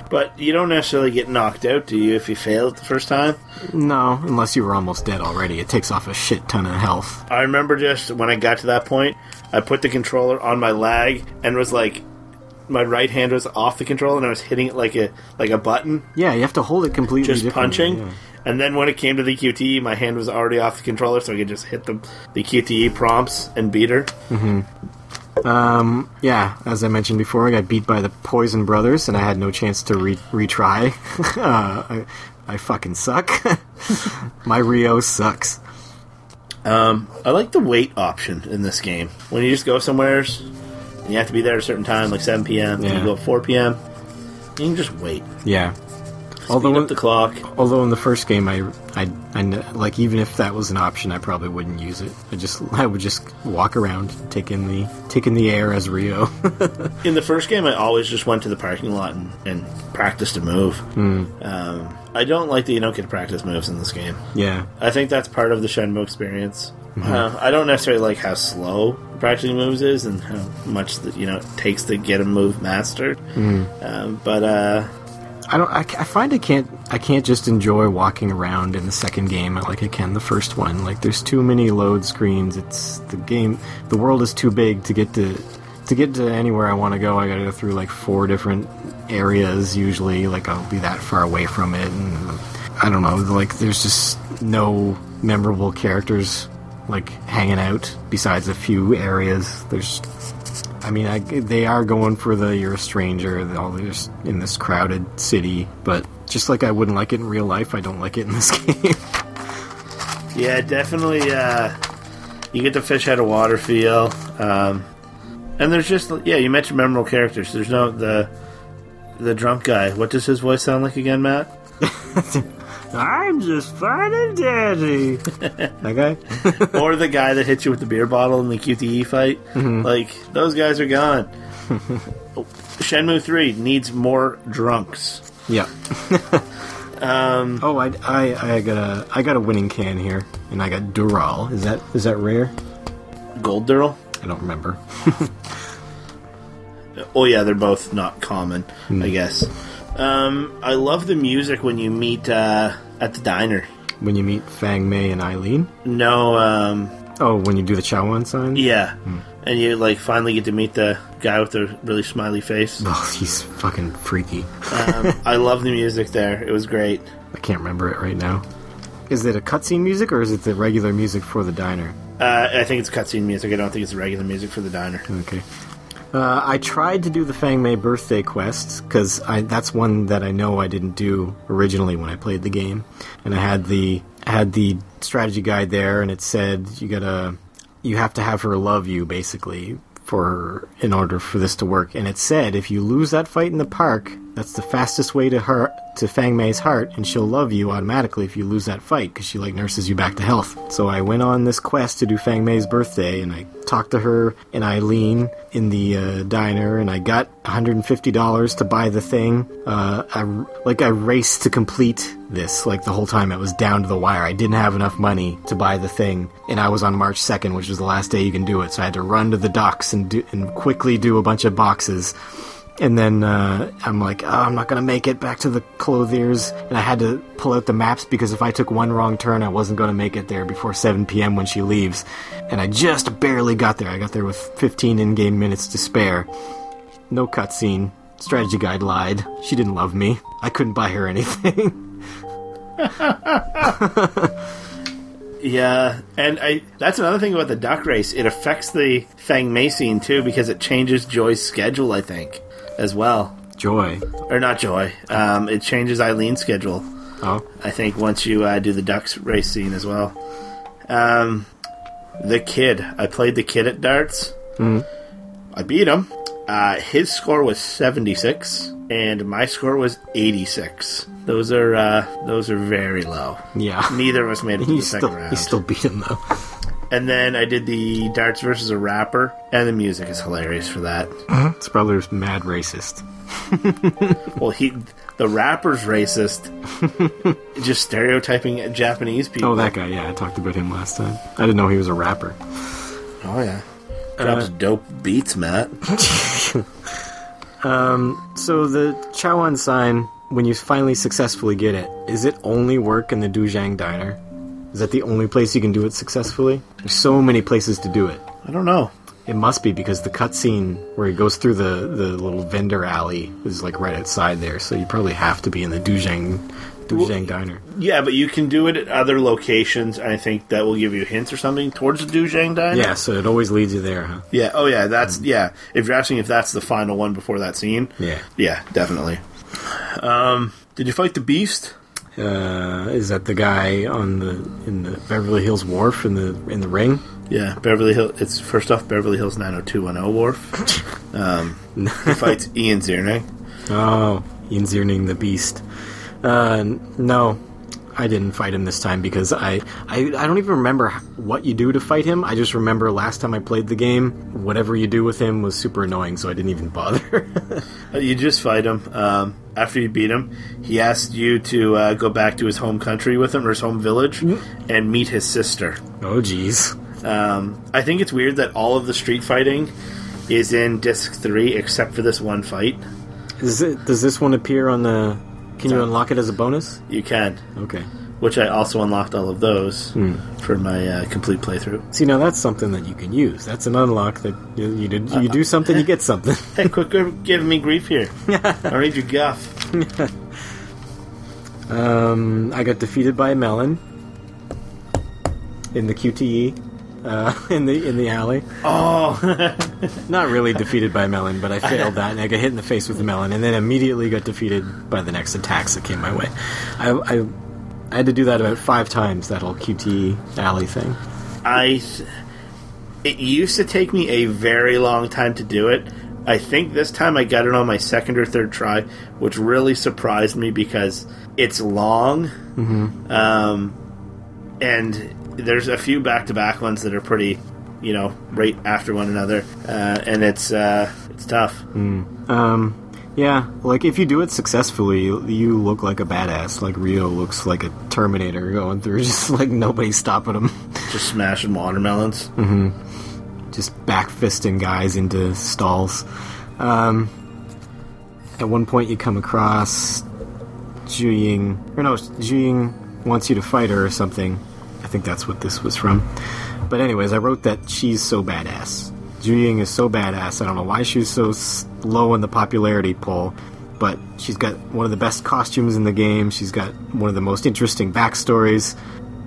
But you don't necessarily get knocked out, do you, if you fail the first time? No, unless you were almost dead already. It takes off a shit ton of health. I remember just when I got to that point, I put the controller on my lag and was like, my right hand was off the controller and I was hitting it like a like a button. Yeah, you have to hold it completely just punching. Yeah. And then when it came to the Q T E, my hand was already off the controller, so I could just hit the the Q T E prompts and beat her. Mm-hmm. Um, yeah, as I mentioned before, I got beat by the Poison Brothers, and I had no chance to re- retry. uh, I, I fucking suck. My Ryo sucks. Um, I like the wait option in this game. When you just go somewhere, and you have to be there at a certain time, like seven p.m., yeah. and you go at four p.m., you can just wait. Yeah. Although up the clock. Although in the first game, I, I, I, like even if that was an option, I probably wouldn't use it. I just, I would just walk around, take in the, take in the air as Ryo. In the first game, I always just went to the parking lot and, and practiced a move. Mm. Um, I don't like that you don't get to practice moves in this game. Yeah, I think that's part of the Shenmue experience. Mm-hmm. Uh, I don't necessarily like how slow practicing moves is and how much that you know it takes to get a move mastered. Mm. Um, but. Uh, I don't. I, I find I can't. I can't just enjoy walking around in the second game like I can the first one. Like there's too many load screens. It's the game. The world is too big to get to. To get to anywhere I want to go, I got to go through like four different areas usually. Like I'll be that far away from it, and I don't know. Like there's just no memorable characters like hanging out besides a few areas. There's. I mean, I, they are going for the you're a stranger, the, all this, in this crowded city, but just like I wouldn't like it in real life, I don't like it in this game. Yeah, definitely, uh, you get the fish out of water feel, um, and there's just, yeah, you mentioned memorable characters, there's no, the the drunk guy, what does his voice sound like again, Matt? I'm just fine and dandy. That guy? Or the guy that hit you with the beer bottle in the Q T E fight. Mm-hmm. Like, those guys are gone. Shenmue three needs more drunks. Yeah. um, oh, I, I, I, got a, I got a winning can here. And I got Dural. Is that is that rare? Gold Dural? I don't remember. Oh, yeah, they're both not common, mm. I guess. Um, I love the music when you meet uh, at the diner. When you meet Fangmei and Eileen? No. Um, oh, when you do the Chawan sign? Yeah. Mm. And you like finally get to meet the guy with the really smiley face. Oh, he's fucking freaky. um, I love the music there. It was great. I can't remember it right now. Is it a cutscene music or is it the regular music for the diner? Uh, I think it's cutscene music. I don't think it's the regular music for the diner. Okay. Uh, I tried to do the Fangmei birthday quest, because that's one that I know I didn't do originally when I played the game. And I had the I had the strategy guide there, and it said you gotta you have to have her love you, basically, for in order for this to work. And it said if you lose that fight in the park, that's the fastest way to her to Fangmei's heart, and she'll love you automatically if you lose that fight, because she like nurses you back to health. So I went on this quest to do Fangmei's birthday, and I talked to her and Eileen in the uh, diner, and I got one hundred fifty dollars to buy the thing. Uh, I like I raced to complete this like the whole time. It was down to the wire. I didn't have enough money to buy the thing, and I was on March second, which was the last day you can do it. So I had to run to the docks and do, and quickly do a bunch of boxes. And then uh, I'm like, oh, I'm not going to make it back to the clothiers. And I had to pull out the maps because if I took one wrong turn, I wasn't going to make it there before seven p.m. when she leaves. And I just barely got there. I got there with fifteen in-game minutes to spare. No cutscene. Strategy guide lied. She didn't love me. I couldn't buy her anything. Yeah, and I that's another thing about the duck race. It affects the Fangmei scene, too, because it changes Joy's schedule, I think. As well. Joy. Or not Joy. Um, it changes Eileen's schedule. Oh. I think once you uh, do the ducks race scene as well. Um, the kid. I played the kid at darts. Mm. I beat him. Uh, his score was seventy-six, and my score was eighty-six. Those are uh, those are very low. Yeah. Neither of us made it to the still, second round. You still beat him, though. And then I did the darts versus a rapper, and the music is hilarious for that. Uh-huh. It's probably just mad racist. Well, he, the rapper's racist, just stereotyping Japanese people. Oh, that guy, yeah, I talked about him last time. I didn't know he was a rapper. Oh, yeah. Drops uh, dope beats, Matt. um, so the Chawan sign, when you finally successfully get it, is it only work in the Dou Jiang Diner? Is that the only place you can do it successfully? There's so many places to do it. I don't know. It must be, because the cutscene where he goes through the, the little vendor alley is like right outside there, so you probably have to be in the Dou Jiang, Dou well, Jiang Diner. Yeah, but you can do it at other locations, and I think that will give you hints or something towards the Dou Jiang Diner. Yeah, so it always leads you there, huh? Yeah, oh yeah, that's, um, yeah. If you're asking if that's the final one before that scene, yeah, yeah, definitely. Um, did you fight the Beast? Uh, is that the guy on the in the Beverly Hills Wharf in the in the ring? Yeah, Beverly Hills. It's first off Beverly Hills nine oh two one oh Wharf. Um, he fights Ian Ziering. Oh, Ian Ziering the Beast. Uh, no, I didn't fight him this time because I, I I don't even remember what you do to fight him. I just remember last time I played the game, whatever you do with him was super annoying, so I didn't even bother. You just fight him. Um, after you beat him, he asked you to uh, go back to his home country with him, or his home village, mm-hmm. and meet his sister. Oh, jeez. Um, I think it's weird that all of the street fighting is in Disc three, except for this one fight. Is it, does this one appear on the... Can Sorry. you unlock it as a bonus? You can. Okay. Which I also unlocked all of those mm. for my uh, complete playthrough. See, now that's something that you can use. That's an unlock that you, you, did, you do something, you get something. Hey, quit giving me grief here. I need your guff. um, I got defeated by a melon in the Q T E. Uh, in the in the alley. Oh, not really defeated by melon, but I failed that, and I got hit in the face with the melon, and then immediately got defeated by the next attacks that came my way. I, I, I had to do that about five times, that whole Q T E alley thing. I, it used to take me a very long time to do it. I think this time I got it on my second or third try, which really surprised me because it's long. Mm-hmm. Um, and there's a few back-to-back ones that are pretty, you know, right after one another. Uh, and it's uh, it's tough. Mm. Um Yeah, like, if you do it successfully, you look like a badass. Like, Ryo looks like a Terminator going through, just, like, nobody's stopping him. Just smashing watermelons. Mm-hmm. Just back-fisting guys into stalls. Um, at one point, you come across Zhu Ying... Or no, Zhu Ying wants you to fight her or something. I think that's what this was from. But anyways, I wrote that she's so badass. Zhu Ying is so badass. I don't know why she's so low in the popularity poll, but she's got one of the best costumes in the game. She's got one of the most interesting backstories.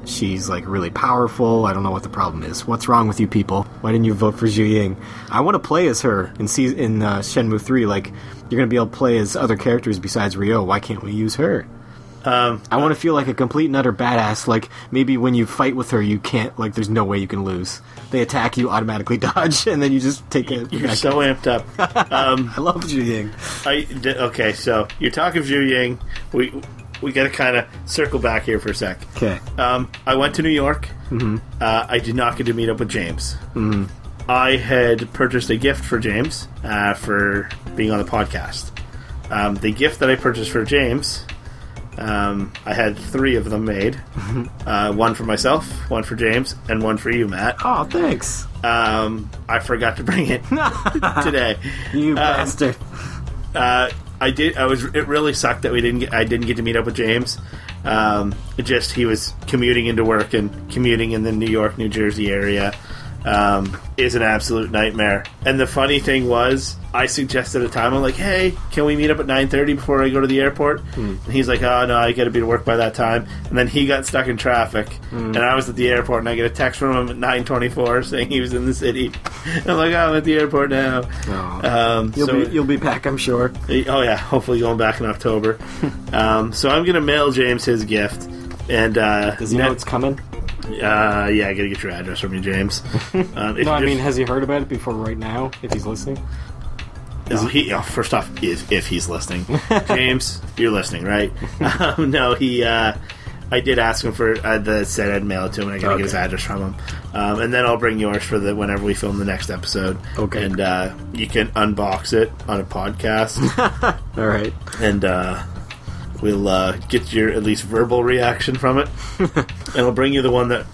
She's, like, really powerful. I don't know what the problem is. What's wrong with you people? Why didn't you vote for Zhu Ying? I want to play as her in, season, in uh, Shenmue three. Like, you're going to be able to play as other characters besides Ryo. Why can't we use her? Um, I want to feel like a complete and utter badass. Like, maybe when you fight with her, you can't, like, there's no way you can lose. They attack, you automatically dodge, and then you just take it. You're back. So amped up. Um, I love Zhu Ying. I, okay, so you're talking Zhu Ying. We we got to kind of circle back here for a sec. Okay. Um, I went to New York. Mm-hmm. Uh, I did not get to meet up with James. Mm-hmm. I had purchased a gift for James uh, for being on the podcast. Um, the gift that I purchased for James... Um, I had three of them made. Uh, one for myself, one for James, and one for you, Matt. Oh, thanks. Um, I forgot to bring it today. You um, bastard. Uh, I did. I was. It really sucked that we didn't. Get, I didn't get to meet up with James. Um, it just he was commuting into work and commuting in the New York, New Jersey area. Um, is an absolute nightmare. And the funny thing was, I suggested a time. I'm like, hey, can we meet up at nine thirty before I go to the airport? Mm. And he's like, oh, no, I got to be to work by that time. And then he got stuck in traffic. Mm. And I was at the airport, and I get a text from him at nine twenty-four saying he was in the city. And I'm like, oh, I'm at the airport now. Oh. Um, you'll, so, be, you'll be back, I'm sure. Oh, yeah, hopefully going back in October. um, so I'm going to mail James his gift. And uh, does he know it's coming? Uh, yeah, I gotta get your address from you, James. Um, no, I just, mean, has he heard about it before right now, if he's listening? Is no, he, oh, first off, if, if he's listening. James, you're listening, right? um, no, he, uh, I did ask him for, I uh, said I'd mail it to him, and I gotta okay. get his address from him. Um, and then I'll bring yours for the, whenever we film the next episode. Okay. And, uh, you can unbox it on a podcast. Alright. And, uh... We'll uh, get your at least verbal reaction from it, and I'll bring you the one that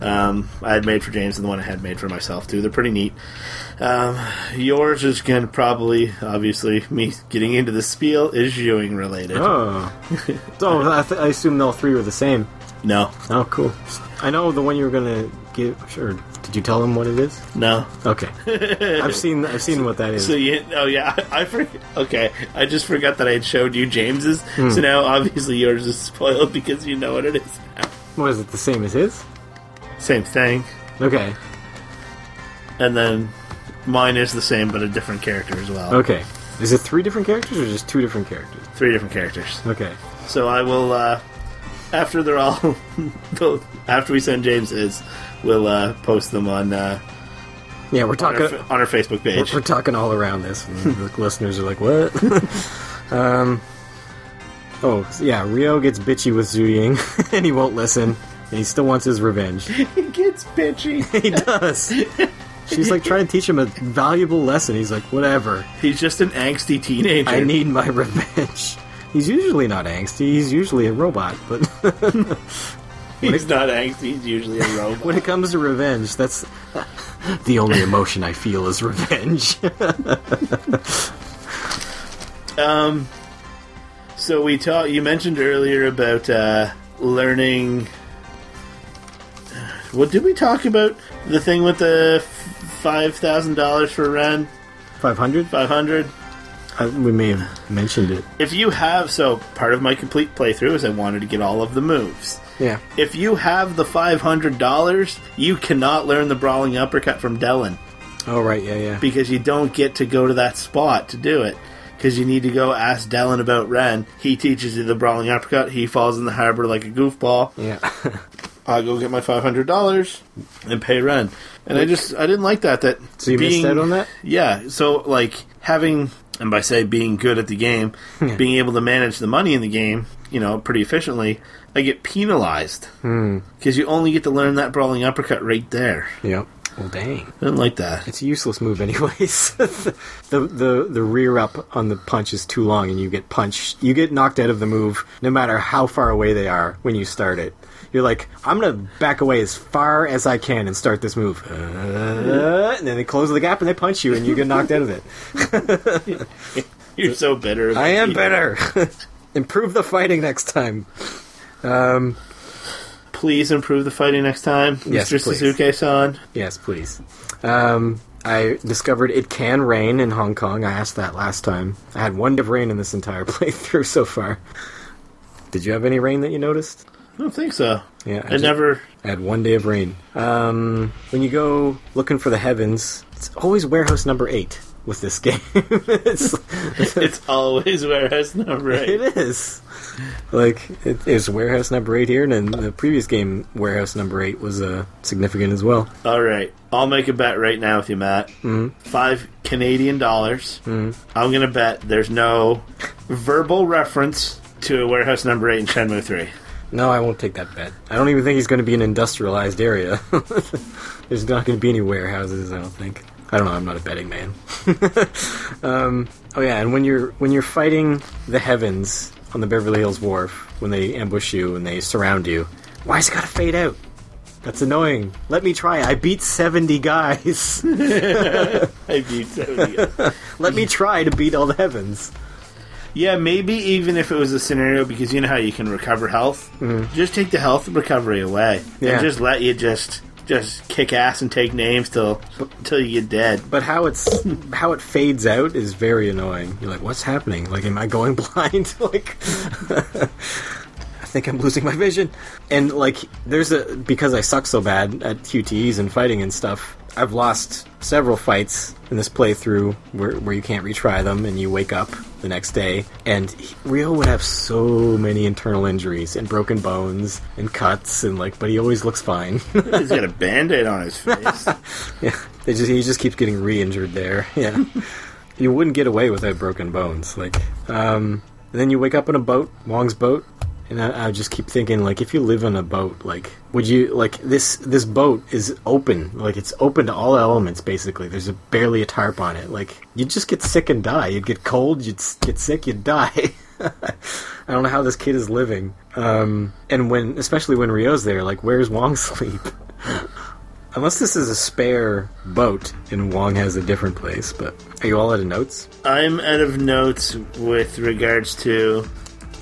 um, I had made for James and the one I had made for myself too. They're pretty neat. Um, yours is going to probably, obviously, me getting into the spiel is Ewing related. Oh, so I, th- I assume all three were the same. No. Oh, cool. I know the one you were going to give. Sure. Did you tell them what it is? No. Okay. I've seen. I've seen so, what that is. So you. Oh yeah. I, I forget. Okay. I just forgot that I had showed you James's. Hmm. So now obviously yours is spoiled because you know what it is now. Was it the same as his? Same thing. Okay. And then mine is the same, but a different character as well. Okay. Is it three different characters or just two different characters? Three different characters. Okay. So I will. Uh, After they're all, after we send James's, we'll uh, post them on. Uh, yeah, we're talking on our, on our Facebook page. We're, we're talking all around this. And the listeners are like, "What?" um, oh, yeah. Ryo gets bitchy with Zhu Ying, and he won't listen, and he still wants his revenge. He gets bitchy. He does. She's like trying to teach him a valuable lesson. He's like, "Whatever." He's just an angsty teenager. I need my revenge. He's usually not angsty. He's usually a robot, but he's it, not angsty. He's usually a robot. When it comes to revenge, that's the only emotion I feel is revenge. um, so we taught. You mentioned earlier about uh, learning. What did we talk about? The thing with the five thousand dollars for Ren. Five hundred. Five hundred. I, we may have mentioned it. If you have... So, part of my complete playthrough is I wanted to get all of the moves. Yeah. If you have the five hundred dollars, you cannot learn the Brawling Uppercut from Delin. Oh, right, yeah, yeah. Because you don't get to go to that spot to do it. Because you need to go ask Delin about Ren. He teaches you the Brawling Uppercut. He falls in the harbor like a goofball. Yeah. I'll go get my five hundred dollars and pay rent. And like, I just, I didn't like that. that so you being, missed out on that? Yeah. So, like, having, and by say being good at the game, being able to manage the money in the game, you know, pretty efficiently, I get penalized. Because hmm. you only get to learn that brawling uppercut right there. Yep. Well, dang. I didn't like that. It's a useless move anyways. the, the the rear up on the punch is too long and you get punched. You get knocked out of the move no matter how far away they are when you start it. You're like, I'm going to back away as far as I can and start this move. Uh, and then they close the gap and they punch you and you get knocked out of it. You're so bitter. I am bitter. Improve the fighting next time. Um... Please improve the fighting next time, yes, Mister Suzuki-san. Yes, please. Um, I discovered it can rain in Hong Kong. I asked that last time. I had one day of rain in this entire playthrough so far. Did you have any rain that you noticed? I don't think so. Yeah, I, I just, never... I had one day of rain. Um, when you go looking for the heavens, it's always warehouse number eight with this game. it's, it's always warehouse number eight. It is. Like, it, it's warehouse number eight here, and then the previous game, warehouse number eight, was uh, significant as well. All right. I'll make a bet right now with you, Matt. Mm-hmm. Five Canadian dollars. Mm-hmm. I'm going to bet there's no verbal reference to warehouse number eight in Shenmue three. No, I won't take that bet. I don't even think it's going to be an industrialized area. There's not going to be any warehouses, I don't think. I don't know, I'm not a betting man. um, oh yeah, and when you're when you're fighting the heavens on the Beverly Hills Wharf, when they ambush you and they surround you, why's it gotta fade out? That's annoying. Let me try. I beat seventy guys. I beat seventy guys. Let me try to beat all the heavens. Yeah, maybe even if it was a scenario, because you know how you can recover health? Mm-hmm. Just take the health recovery away. Yeah. And just let you just... Just kick ass and take names till till you get dead. But how it's how it fades out is very annoying. You're like, what's happening? Like, am I going blind? Like, I think I'm losing my vision. And like, there's a because I suck so bad at Q T Es and fighting and stuff. I've lost several fights in this playthrough where where you can't retry them, and you wake up the next day. And he, Ryo would have so many internal injuries and broken bones and cuts, and like, but he always looks fine. He's got a Band-Aid on his face. Yeah, they just he just keeps getting re-injured there. Yeah, you wouldn't get away without broken bones. Like, um, and then you wake up in a boat, Wang's boat. And I, I just keep thinking, like, if you live on a boat, like, would you, like, this this boat is open. Like, it's open to all elements, basically. There's a, barely a tarp on it. Like, you'd just get sick and die. You'd get cold, you'd get sick, you'd die. I don't know how this kid is living. Um, and when, especially when Ryo's there, like, where's Wang sleep? Unless this is a spare boat and Wang has a different place, but are you all out of notes? I'm out of notes with regards to...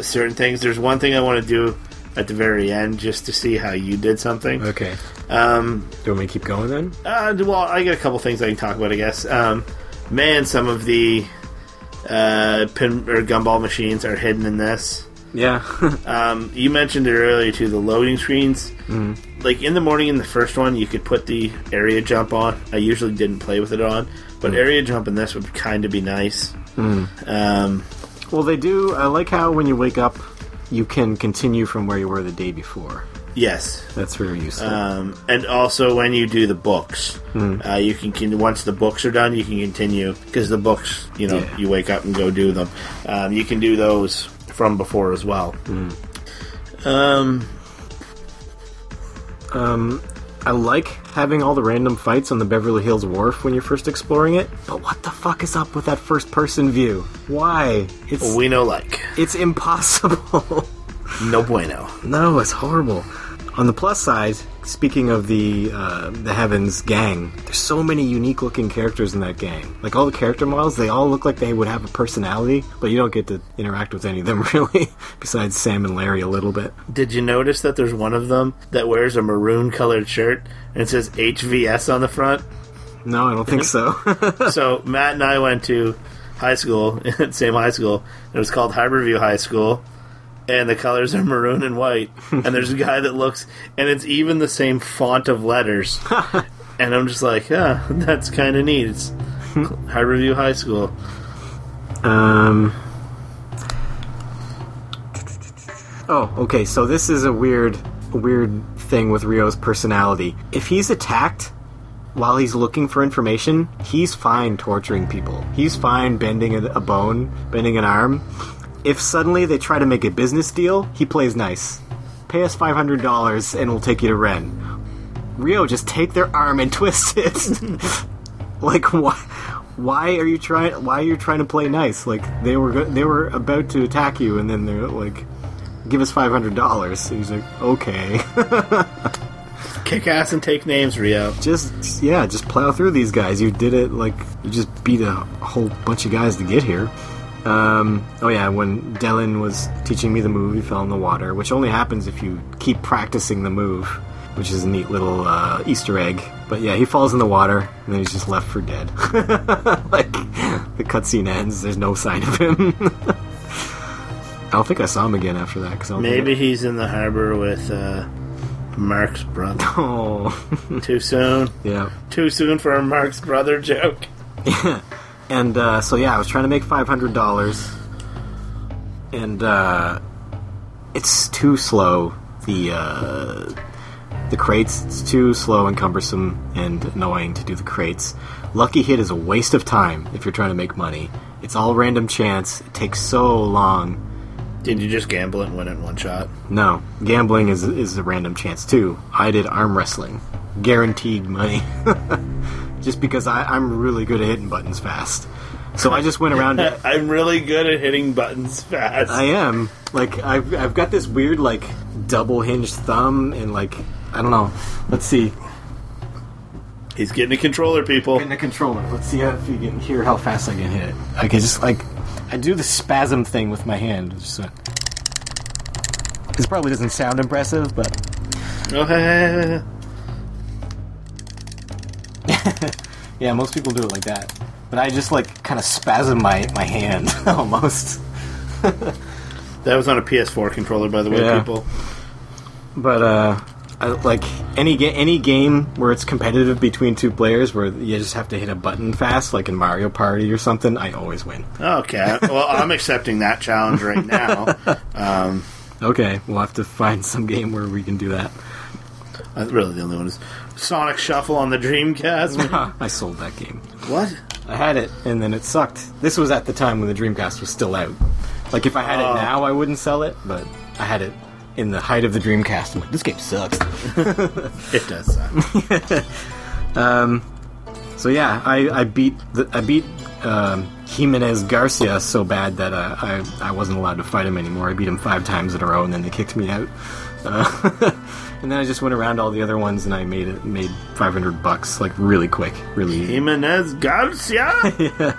certain things. There's one thing I want to do at the very end just to see how you did something. Okay. Um, do you want me to keep going then? Uh, well, I got a couple things I can talk about, I guess. Um, man, some of the uh, pin or gumball machines are hidden in this. Yeah. um, you mentioned it earlier too, the loading screens. Mm-hmm. Like in the morning in the first one, you could put the area jump on. I usually didn't play with it on, but mm. area jump in this would kind of be nice. Mm. Um, Well, they do. I like how when you wake up, you can continue from where you were the day before. Yes, that's very useful. Um, and also, when you do the books, mm. uh, you can, can once the books are done, you can continue because the books, you know, yeah. you wake up and go do them. Um, you can do those from before as well. Mm. Um, um, I like having all the random fights on the Beverly Hills Wharf when you're first exploring it, but what the fuck is up with that first-person view? Why? It's we know like it's impossible. No bueno. No, it's horrible. On the plus side, speaking of the uh, the Heavens gang, there's so many unique-looking characters in that game. Like all the character models, they all look like they would have a personality, but you don't get to interact with any of them really, besides Sam and Larry a little bit. Did you notice that there's one of them that wears a maroon-colored shirt and it says H V S on the front? No, I don't think so. So Matt and I went to high school, same high school. It was called Harborview High School. And the colors are maroon and white. And there's a guy that looks... And it's even the same font of letters. And I'm just like, yeah, that's kind of neat. It's Harborview High School. Um. Oh, okay. So this is a weird, weird thing with Ryo's personality. If he's attacked while he's looking for information, he's fine torturing people. He's fine bending a bone, bending an arm. If suddenly they try to make a business deal, he plays nice. Pay us five hundred dollars and we'll take you to Ren. Ryo, just take their arm and twist it. Like, why? Why are you trying? Why are you trying to play nice? Like, they were go- they were about to attack you, and then they're like, "Give us five hundred dollars." He's like, "Okay." Kick ass and take names, Ryo. Just yeah, just plow through these guys. You did it. Like, you just beat a whole bunch of guys to get here. Um, oh yeah, when Delin was teaching me the move, he fell in the water, which only happens if you keep practicing the move, which is a neat little uh, Easter egg. But yeah, he falls in the water, and then he's just left for dead. Like, the cutscene ends, there's no sign of him. I don't think I saw him again after that. Cause I Maybe it... he's in the harbor with uh, Mark's brother. Oh. Too soon. Yeah. Too soon for a Mark's brother joke. Yeah. And uh, so yeah, I was trying to make five hundred dollars, and uh, it's too slow, the... Uh, The crates, it's too slow and cumbersome and annoying to do the crates. Lucky Hit is a waste of time if you're trying to make money. It's all random chance. It takes so long. Did you just gamble and win it in one shot? No. Gambling is is a random chance, too. I did arm wrestling. Guaranteed money. Just because I, I'm really good at hitting buttons fast. So I just went around... To, I'm really good at hitting buttons fast. I am. Like, I've, I've got this weird, like, double-hinged thumb and, like... I don't know. Let's see. He's getting a controller, people. Getting a controller. Let's see if you can hear how fast I can hit it. I can just, like... I do the spasm thing with my hand. Just like, this probably doesn't sound impressive, but... Okay. Yeah, most people do it like that. But I just, like, kind of spasm my, my hand, almost. That was on a P S four controller, by the way, yeah. People. But, uh... I, like, any ga- any game where it's competitive between two players, where you just have to hit a button fast, like in Mario Party or something, I always win. Okay, well, I'm accepting that challenge right now. Um, okay, we'll have to find some game where we can do that. Uh, really, the only one is Sonic Shuffle on the Dreamcast. I sold that game. What? I had it, and then it sucked. This was at the time when the Dreamcast was still out. Like, if I had uh, it now, I wouldn't sell it, but I had it. In the height of the Dreamcast, I'm like, this game sucks. It does suck. um, so yeah, I, I beat the, I beat um, Jimenez Garcia so bad that uh, I I wasn't allowed to fight him anymore. I beat him five times in a row, and then they kicked me out. Uh, and then I just went around all the other ones, and I made it made five hundred bucks like really quick, really. Jimenez Garcia. Yeah.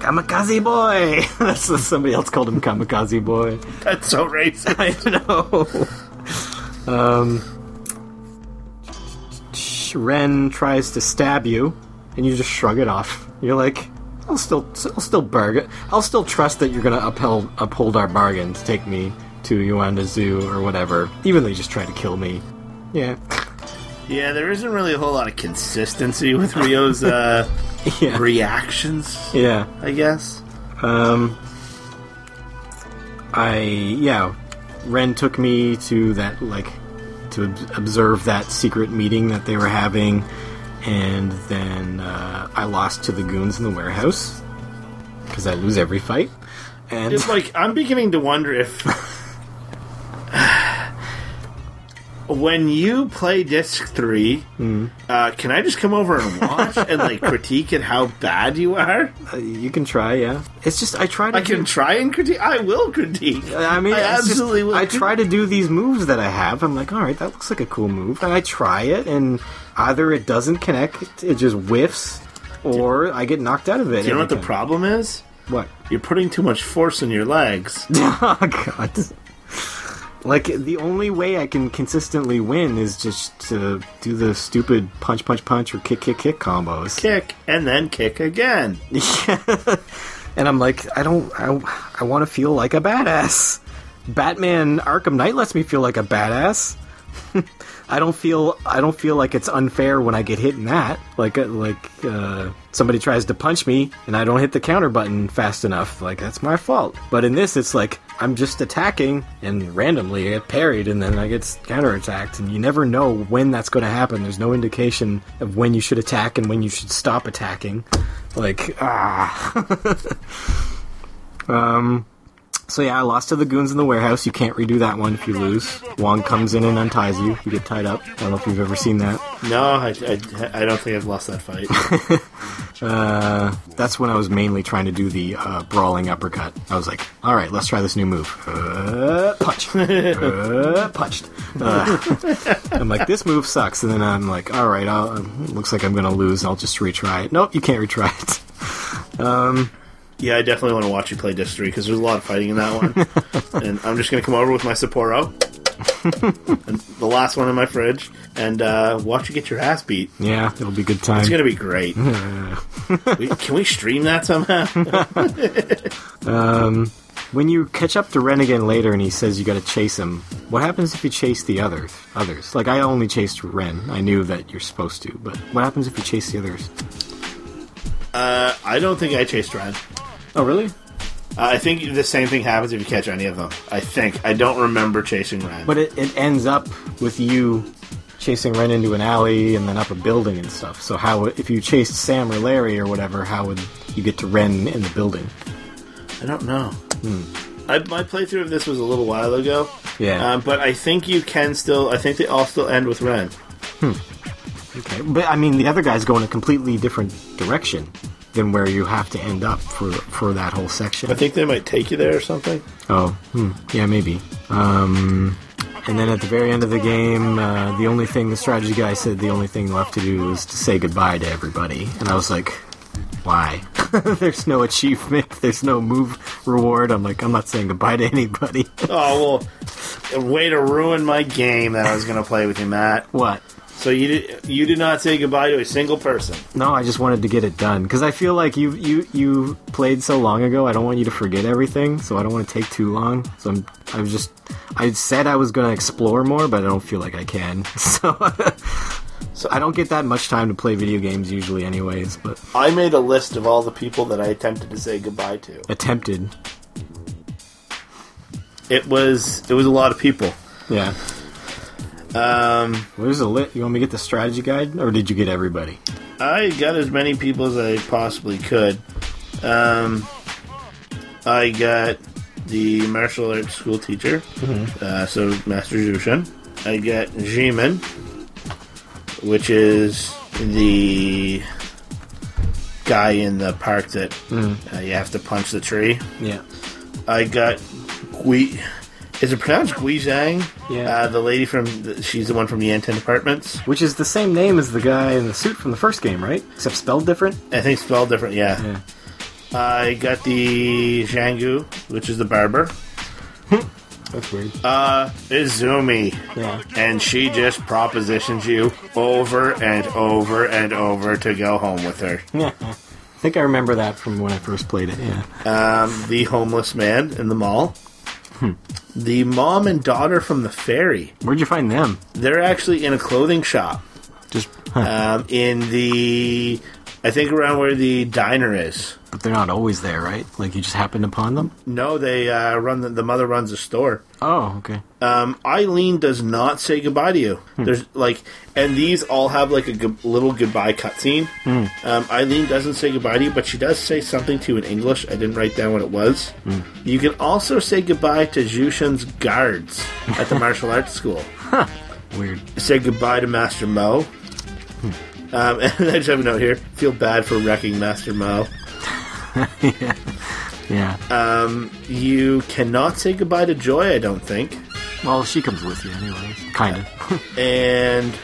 Kamikaze Boy! That's what somebody else called him, Kamikaze Boy. That's so racist. I know. Um, Ren tries to stab you, and you just shrug it off. You're like, I'll still, I'll still bargain. I'll still trust that you're gonna upheld, uphold our bargain to take me to Yuanda Zoo or whatever. Even though you just tried to kill me. Yeah. Yeah, there isn't really a whole lot of consistency with Ryo's uh, yeah. reactions. Yeah, I guess. Um, I yeah, Ren took me to that like to observe that secret meeting that they were having, and then uh, I lost to the goons in the warehouse because I lose every fight. And it's like I'm beginning to wonder if. When you play disc three, mm-hmm. uh, can I just come over and watch and like critique at how bad you are? Uh, you can try, yeah. It's just I try to. I do... can try and critique. I will critique. I mean, I absolutely. Just, will I try to do these moves that I have. I'm like, all right, that looks like a cool move, and I try it, and either it doesn't connect, it just whiffs, or I get knocked out of it. Do you know what the time. problem is? What? You're putting too much force in your legs. Oh God. Like, the only way I can consistently win is just to do the stupid punch, punch, punch, or kick, kick, kick combos. Kick, and then kick again. Yeah. And I'm like, I don't... I, I want to feel like a badass. Batman Arkham Knight lets me feel like a badass. I don't feel... I don't feel like it's unfair when I get hit in that. Like, like uh, somebody tries to punch me, and I don't hit the counter button fast enough. Like, that's my fault. But in this, it's like... I'm just attacking, and randomly I get parried, and then I get counterattacked, and you never know when that's going to happen. There's no indication of when you should attack and when you should stop attacking. Like, ah. um... So yeah, I lost to the goons in the warehouse. You can't redo that one if you lose. Wang comes in and unties you. You get tied up. I don't know if you've ever seen that. No, I, I, I don't think I've lost that fight. uh, that's when I was mainly trying to do the uh, brawling uppercut. I was like, all right, let's try this new move. Uh, punch. Uh, punched. Uh, I'm like, this move sucks. And then I'm like, all right, I'll, it looks like I'm going to lose. I'll just retry it. Nope, you can't retry it. Um... Yeah, I definitely want to watch you play District three because there's a lot of fighting in that one. And I'm just going to come over with my Sapporo, and the last one in my fridge, and uh, watch you get your ass beat. Yeah, it'll be a good time. It's going to be great. we, can we stream that somehow? um, when you catch up to Ren again later and he says you got to chase him, what happens if you chase the others? Others? Like, I only chased Ren. I knew that you're supposed to, but what happens if you chase the others? Uh, I don't think I chased Ren. Oh, really? Uh, I think the same thing happens if you catch any of them. I think. I don't remember chasing Ren. But it, it ends up with you chasing Ren into an alley and then up a building and stuff. So how if you chased Sam or Larry or whatever, how would you get to Ren in the building? I don't know. Hmm. I, my playthrough of this was a little while ago. Yeah. Um, but I think you can still... I think they all still end with Ren. Hmm. Okay. But, I mean, the other guys go in a completely different direction than where you have to end up for for that whole section. I think they might take you there or something. Oh, hmm. Yeah, maybe. Um, and then at the very end of the game, uh, the only thing the strategy guy said the only thing left to do is to say goodbye to everybody. And I was like, why? There's no achievement. There's no move reward. I'm like, I'm not saying goodbye to anybody. Oh, well, way to ruin my game that I was going to play with you, Matt. What? So you did, you did not say goodbye to a single person. No, I just wanted to get it done. Because I feel like you, you you played so long ago, I don't want you to forget everything, so I don't want to take too long. So I'm, I'm just... I said I was going to explore more, but I don't feel like I can. So, so I don't get that much time to play video games usually anyways, but... I made a list of all the people that I attempted to say goodbye to. Attempted. It was, it was a lot of people. Yeah. Um, Where's the lit? You want me to get the strategy guide, or did you get everybody? I got as many people as I possibly could. Um, I got the martial arts school teacher, mm-hmm. uh, so Master Zushin. I got Jimen, which is the guy in the park that mm-hmm. uh, you have to punch the tree. Yeah. I got Gui. Is it pronounced Gui Zhang? Yeah. Uh, the lady from... The, she's the one from the Anten Apartments. Which is the same name as the guy in the suit from the first game, right? Except spelled different? I think spelled different, yeah. yeah. Uh, I got the Zhangu, which is the barber. That's weird. Uh, Izumi. Yeah. And she just propositions you over and over and over to go home with her. Yeah. I think I remember that from when I first played it, yeah. Um, the homeless man in the mall. Hmm. The mom and daughter from the ferry. Where'd you find them? They're actually in a clothing shop. Just huh. um, in the, I think around where the diner is. But they're not always there, right? Like you just happened upon them? No, they uh, run. The, the mother runs a store. Oh, okay. Um, Eileen does not say goodbye to you. Hmm. There's like, and these all have like a gu- little goodbye cutscene. Hmm. Um, Eileen doesn't say goodbye to you, but she does say something to you in English. I didn't write down what it was. Hmm. You can also say goodbye to Jushin's guards at the martial arts school. Huh. Weird. Say goodbye to Master Mo. Hmm. Um, and I just have a note here. Feel bad for wrecking Master Mo. yeah. yeah. Um, you cannot say goodbye to Joy, I don't think. Well, she comes with you anyway. Kind of. Yeah. And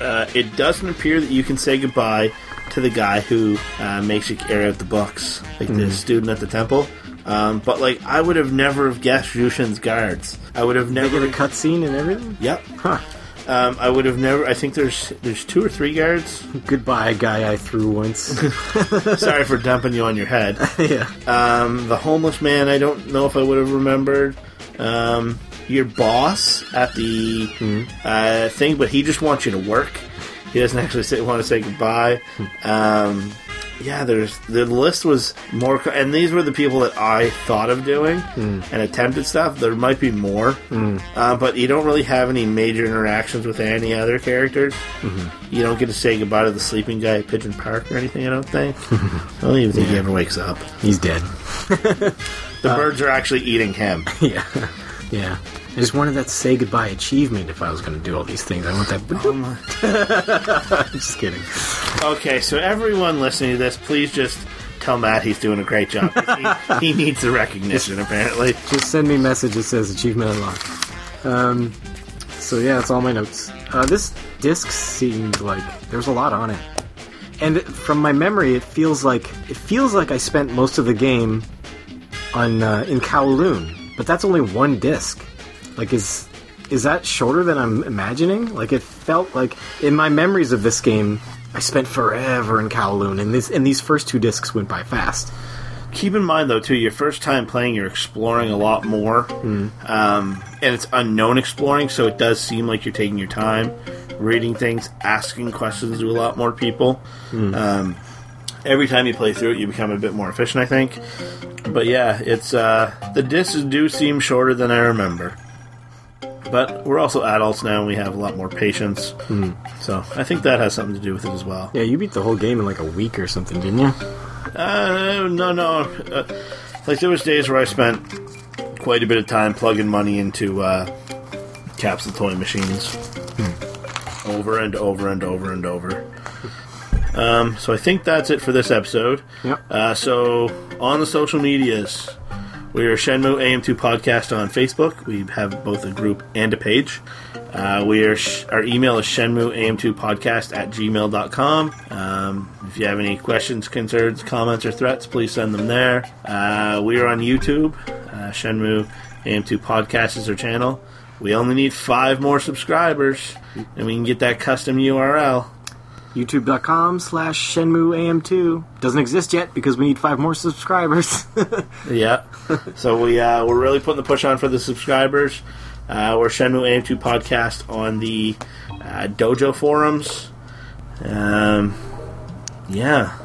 uh, it doesn't appear that you can say goodbye to the guy who uh, makes you carry out the books, like mm. the student at the temple. Um, but, like, I would have never have guessed Jushin's guards. I would have never... They get a cutscene and everything? Yep. Huh. Um, I would have never... I think there's there's two or three guards. Goodbye, guy I threw once. Sorry for dumping you on your head. yeah. Um, the homeless man, I don't know if I would have remembered. Um, your boss at the mm-hmm. uh, thing, but he just wants you to work. He doesn't actually say, want to say goodbye. Um, yeah, there's the list was more, and these were the people that I thought of doing mm. and attempted stuff. There might be more, mm. uh, but you don't really have any major interactions with any other characters. Mm-hmm. You don't get to say goodbye to the sleeping guy at Pigeon Park or anything, I don't think. I don't even think yeah. he ever wakes up. He's dead. The uh, birds are actually eating him. Yeah. Yeah. I just wanted that say goodbye achievement if I was going to do all these things. I want that. Oh my. Just kidding. Okay, so everyone listening to this, please just tell Matt he's doing a great job. He, he needs the recognition, apparently. Just send me a message that says achievement unlocked. Um, so, yeah, that's all my notes. Uh, this disc seemed like there's a lot on it. And from my memory, it feels like it feels like I spent most of the game on uh, in Kowloon, but that's only one disc. Like, is is that shorter than I'm imagining? Like, it felt like, in my memories of this game, I spent forever in Kowloon, and, this, and these first two discs went by fast. Keep in mind, though, too, your first time playing, you're exploring a lot more, mm. um, and it's unknown exploring, so it does seem like you're taking your time, reading things, asking questions to a lot more people. Mm. Um, every time you play through it, you become a bit more efficient, I think. But, yeah, it's uh, the discs do seem shorter than I remember. But we're also adults now, and we have a lot more patience. Mm. So I think that has something to do with it as well. Yeah, you beat the whole game in like a week or something, didn't you? Uh, no, no. Uh, like, there was days where I spent quite a bit of time plugging money into uh, capsule toy machines. Mm. Over and over and over and over. Um, so I think that's it for this episode. Yep. Uh, so on the social medias... We are Shenmue A M two Podcast on Facebook. We have both a group and a page. Uh, we are sh- our email is shenmue a m two podcast at gmail dot com. Um, if you have any questions, concerns, comments, or threats, please send them there. Uh, we are on YouTube. Uh, Shenmue A M two Podcast is our channel. We only need five more subscribers, and we can get that custom U R L. YouTube dot com slash Shenmue A M two. Doesn't exist yet because we need five more subscribers. Yeah. So we, uh, we're really putting the push on for the subscribers. Uh, we're Shenmue A M two Podcast on the uh, dojo forums. Um, yeah.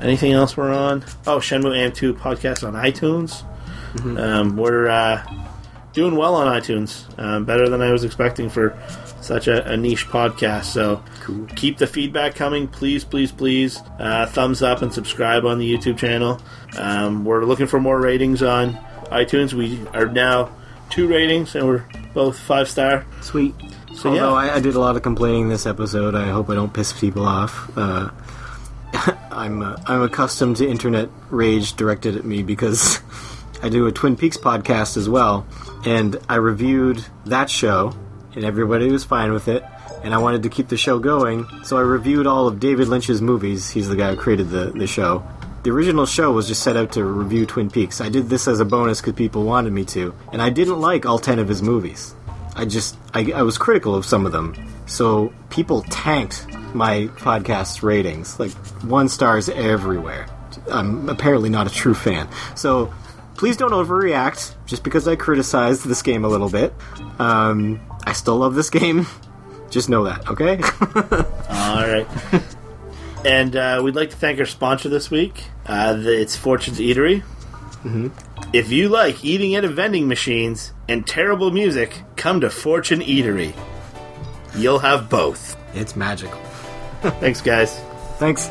Anything else we're on? Oh, Shenmue A M two Podcast on iTunes. Mm-hmm. Um, we're uh, doing well on iTunes. Uh, better than I was expecting for... Such a, a niche podcast, so cool. Keep the feedback coming. Please, please, please uh, thumbs up and subscribe on the YouTube channel. Um, we're looking for more ratings on iTunes. We are now two ratings, and we're both five-star. Sweet. So, Although yeah. I, I did a lot of complaining this episode. I hope I don't piss people off. Uh, I'm, uh, I'm accustomed to internet rage directed at me because I do a Twin Peaks podcast as well, and I reviewed that show. And everybody was fine with it, and I wanted to keep the show going, so I reviewed all of David Lynch's movies. He's the guy who created the, the show. The original show was just set out to review Twin Peaks. I did this as a bonus because people wanted me to, and I didn't like all ten of his movies. I just, I, I was critical of some of them, so people tanked my podcast's ratings. Like, one star's everywhere. I'm apparently not a true fan. So, please don't overreact, just because I criticized this game a little bit. Um... I still love this game. Just know that, okay? All right. And uh, we'd like to thank our sponsor this week. Uh, the, it's Fortune's Eatery. Mm-hmm. If you like eating at vending machines and terrible music, come to Fortune Eatery. You'll have both. It's magical. Thanks, guys. Thanks.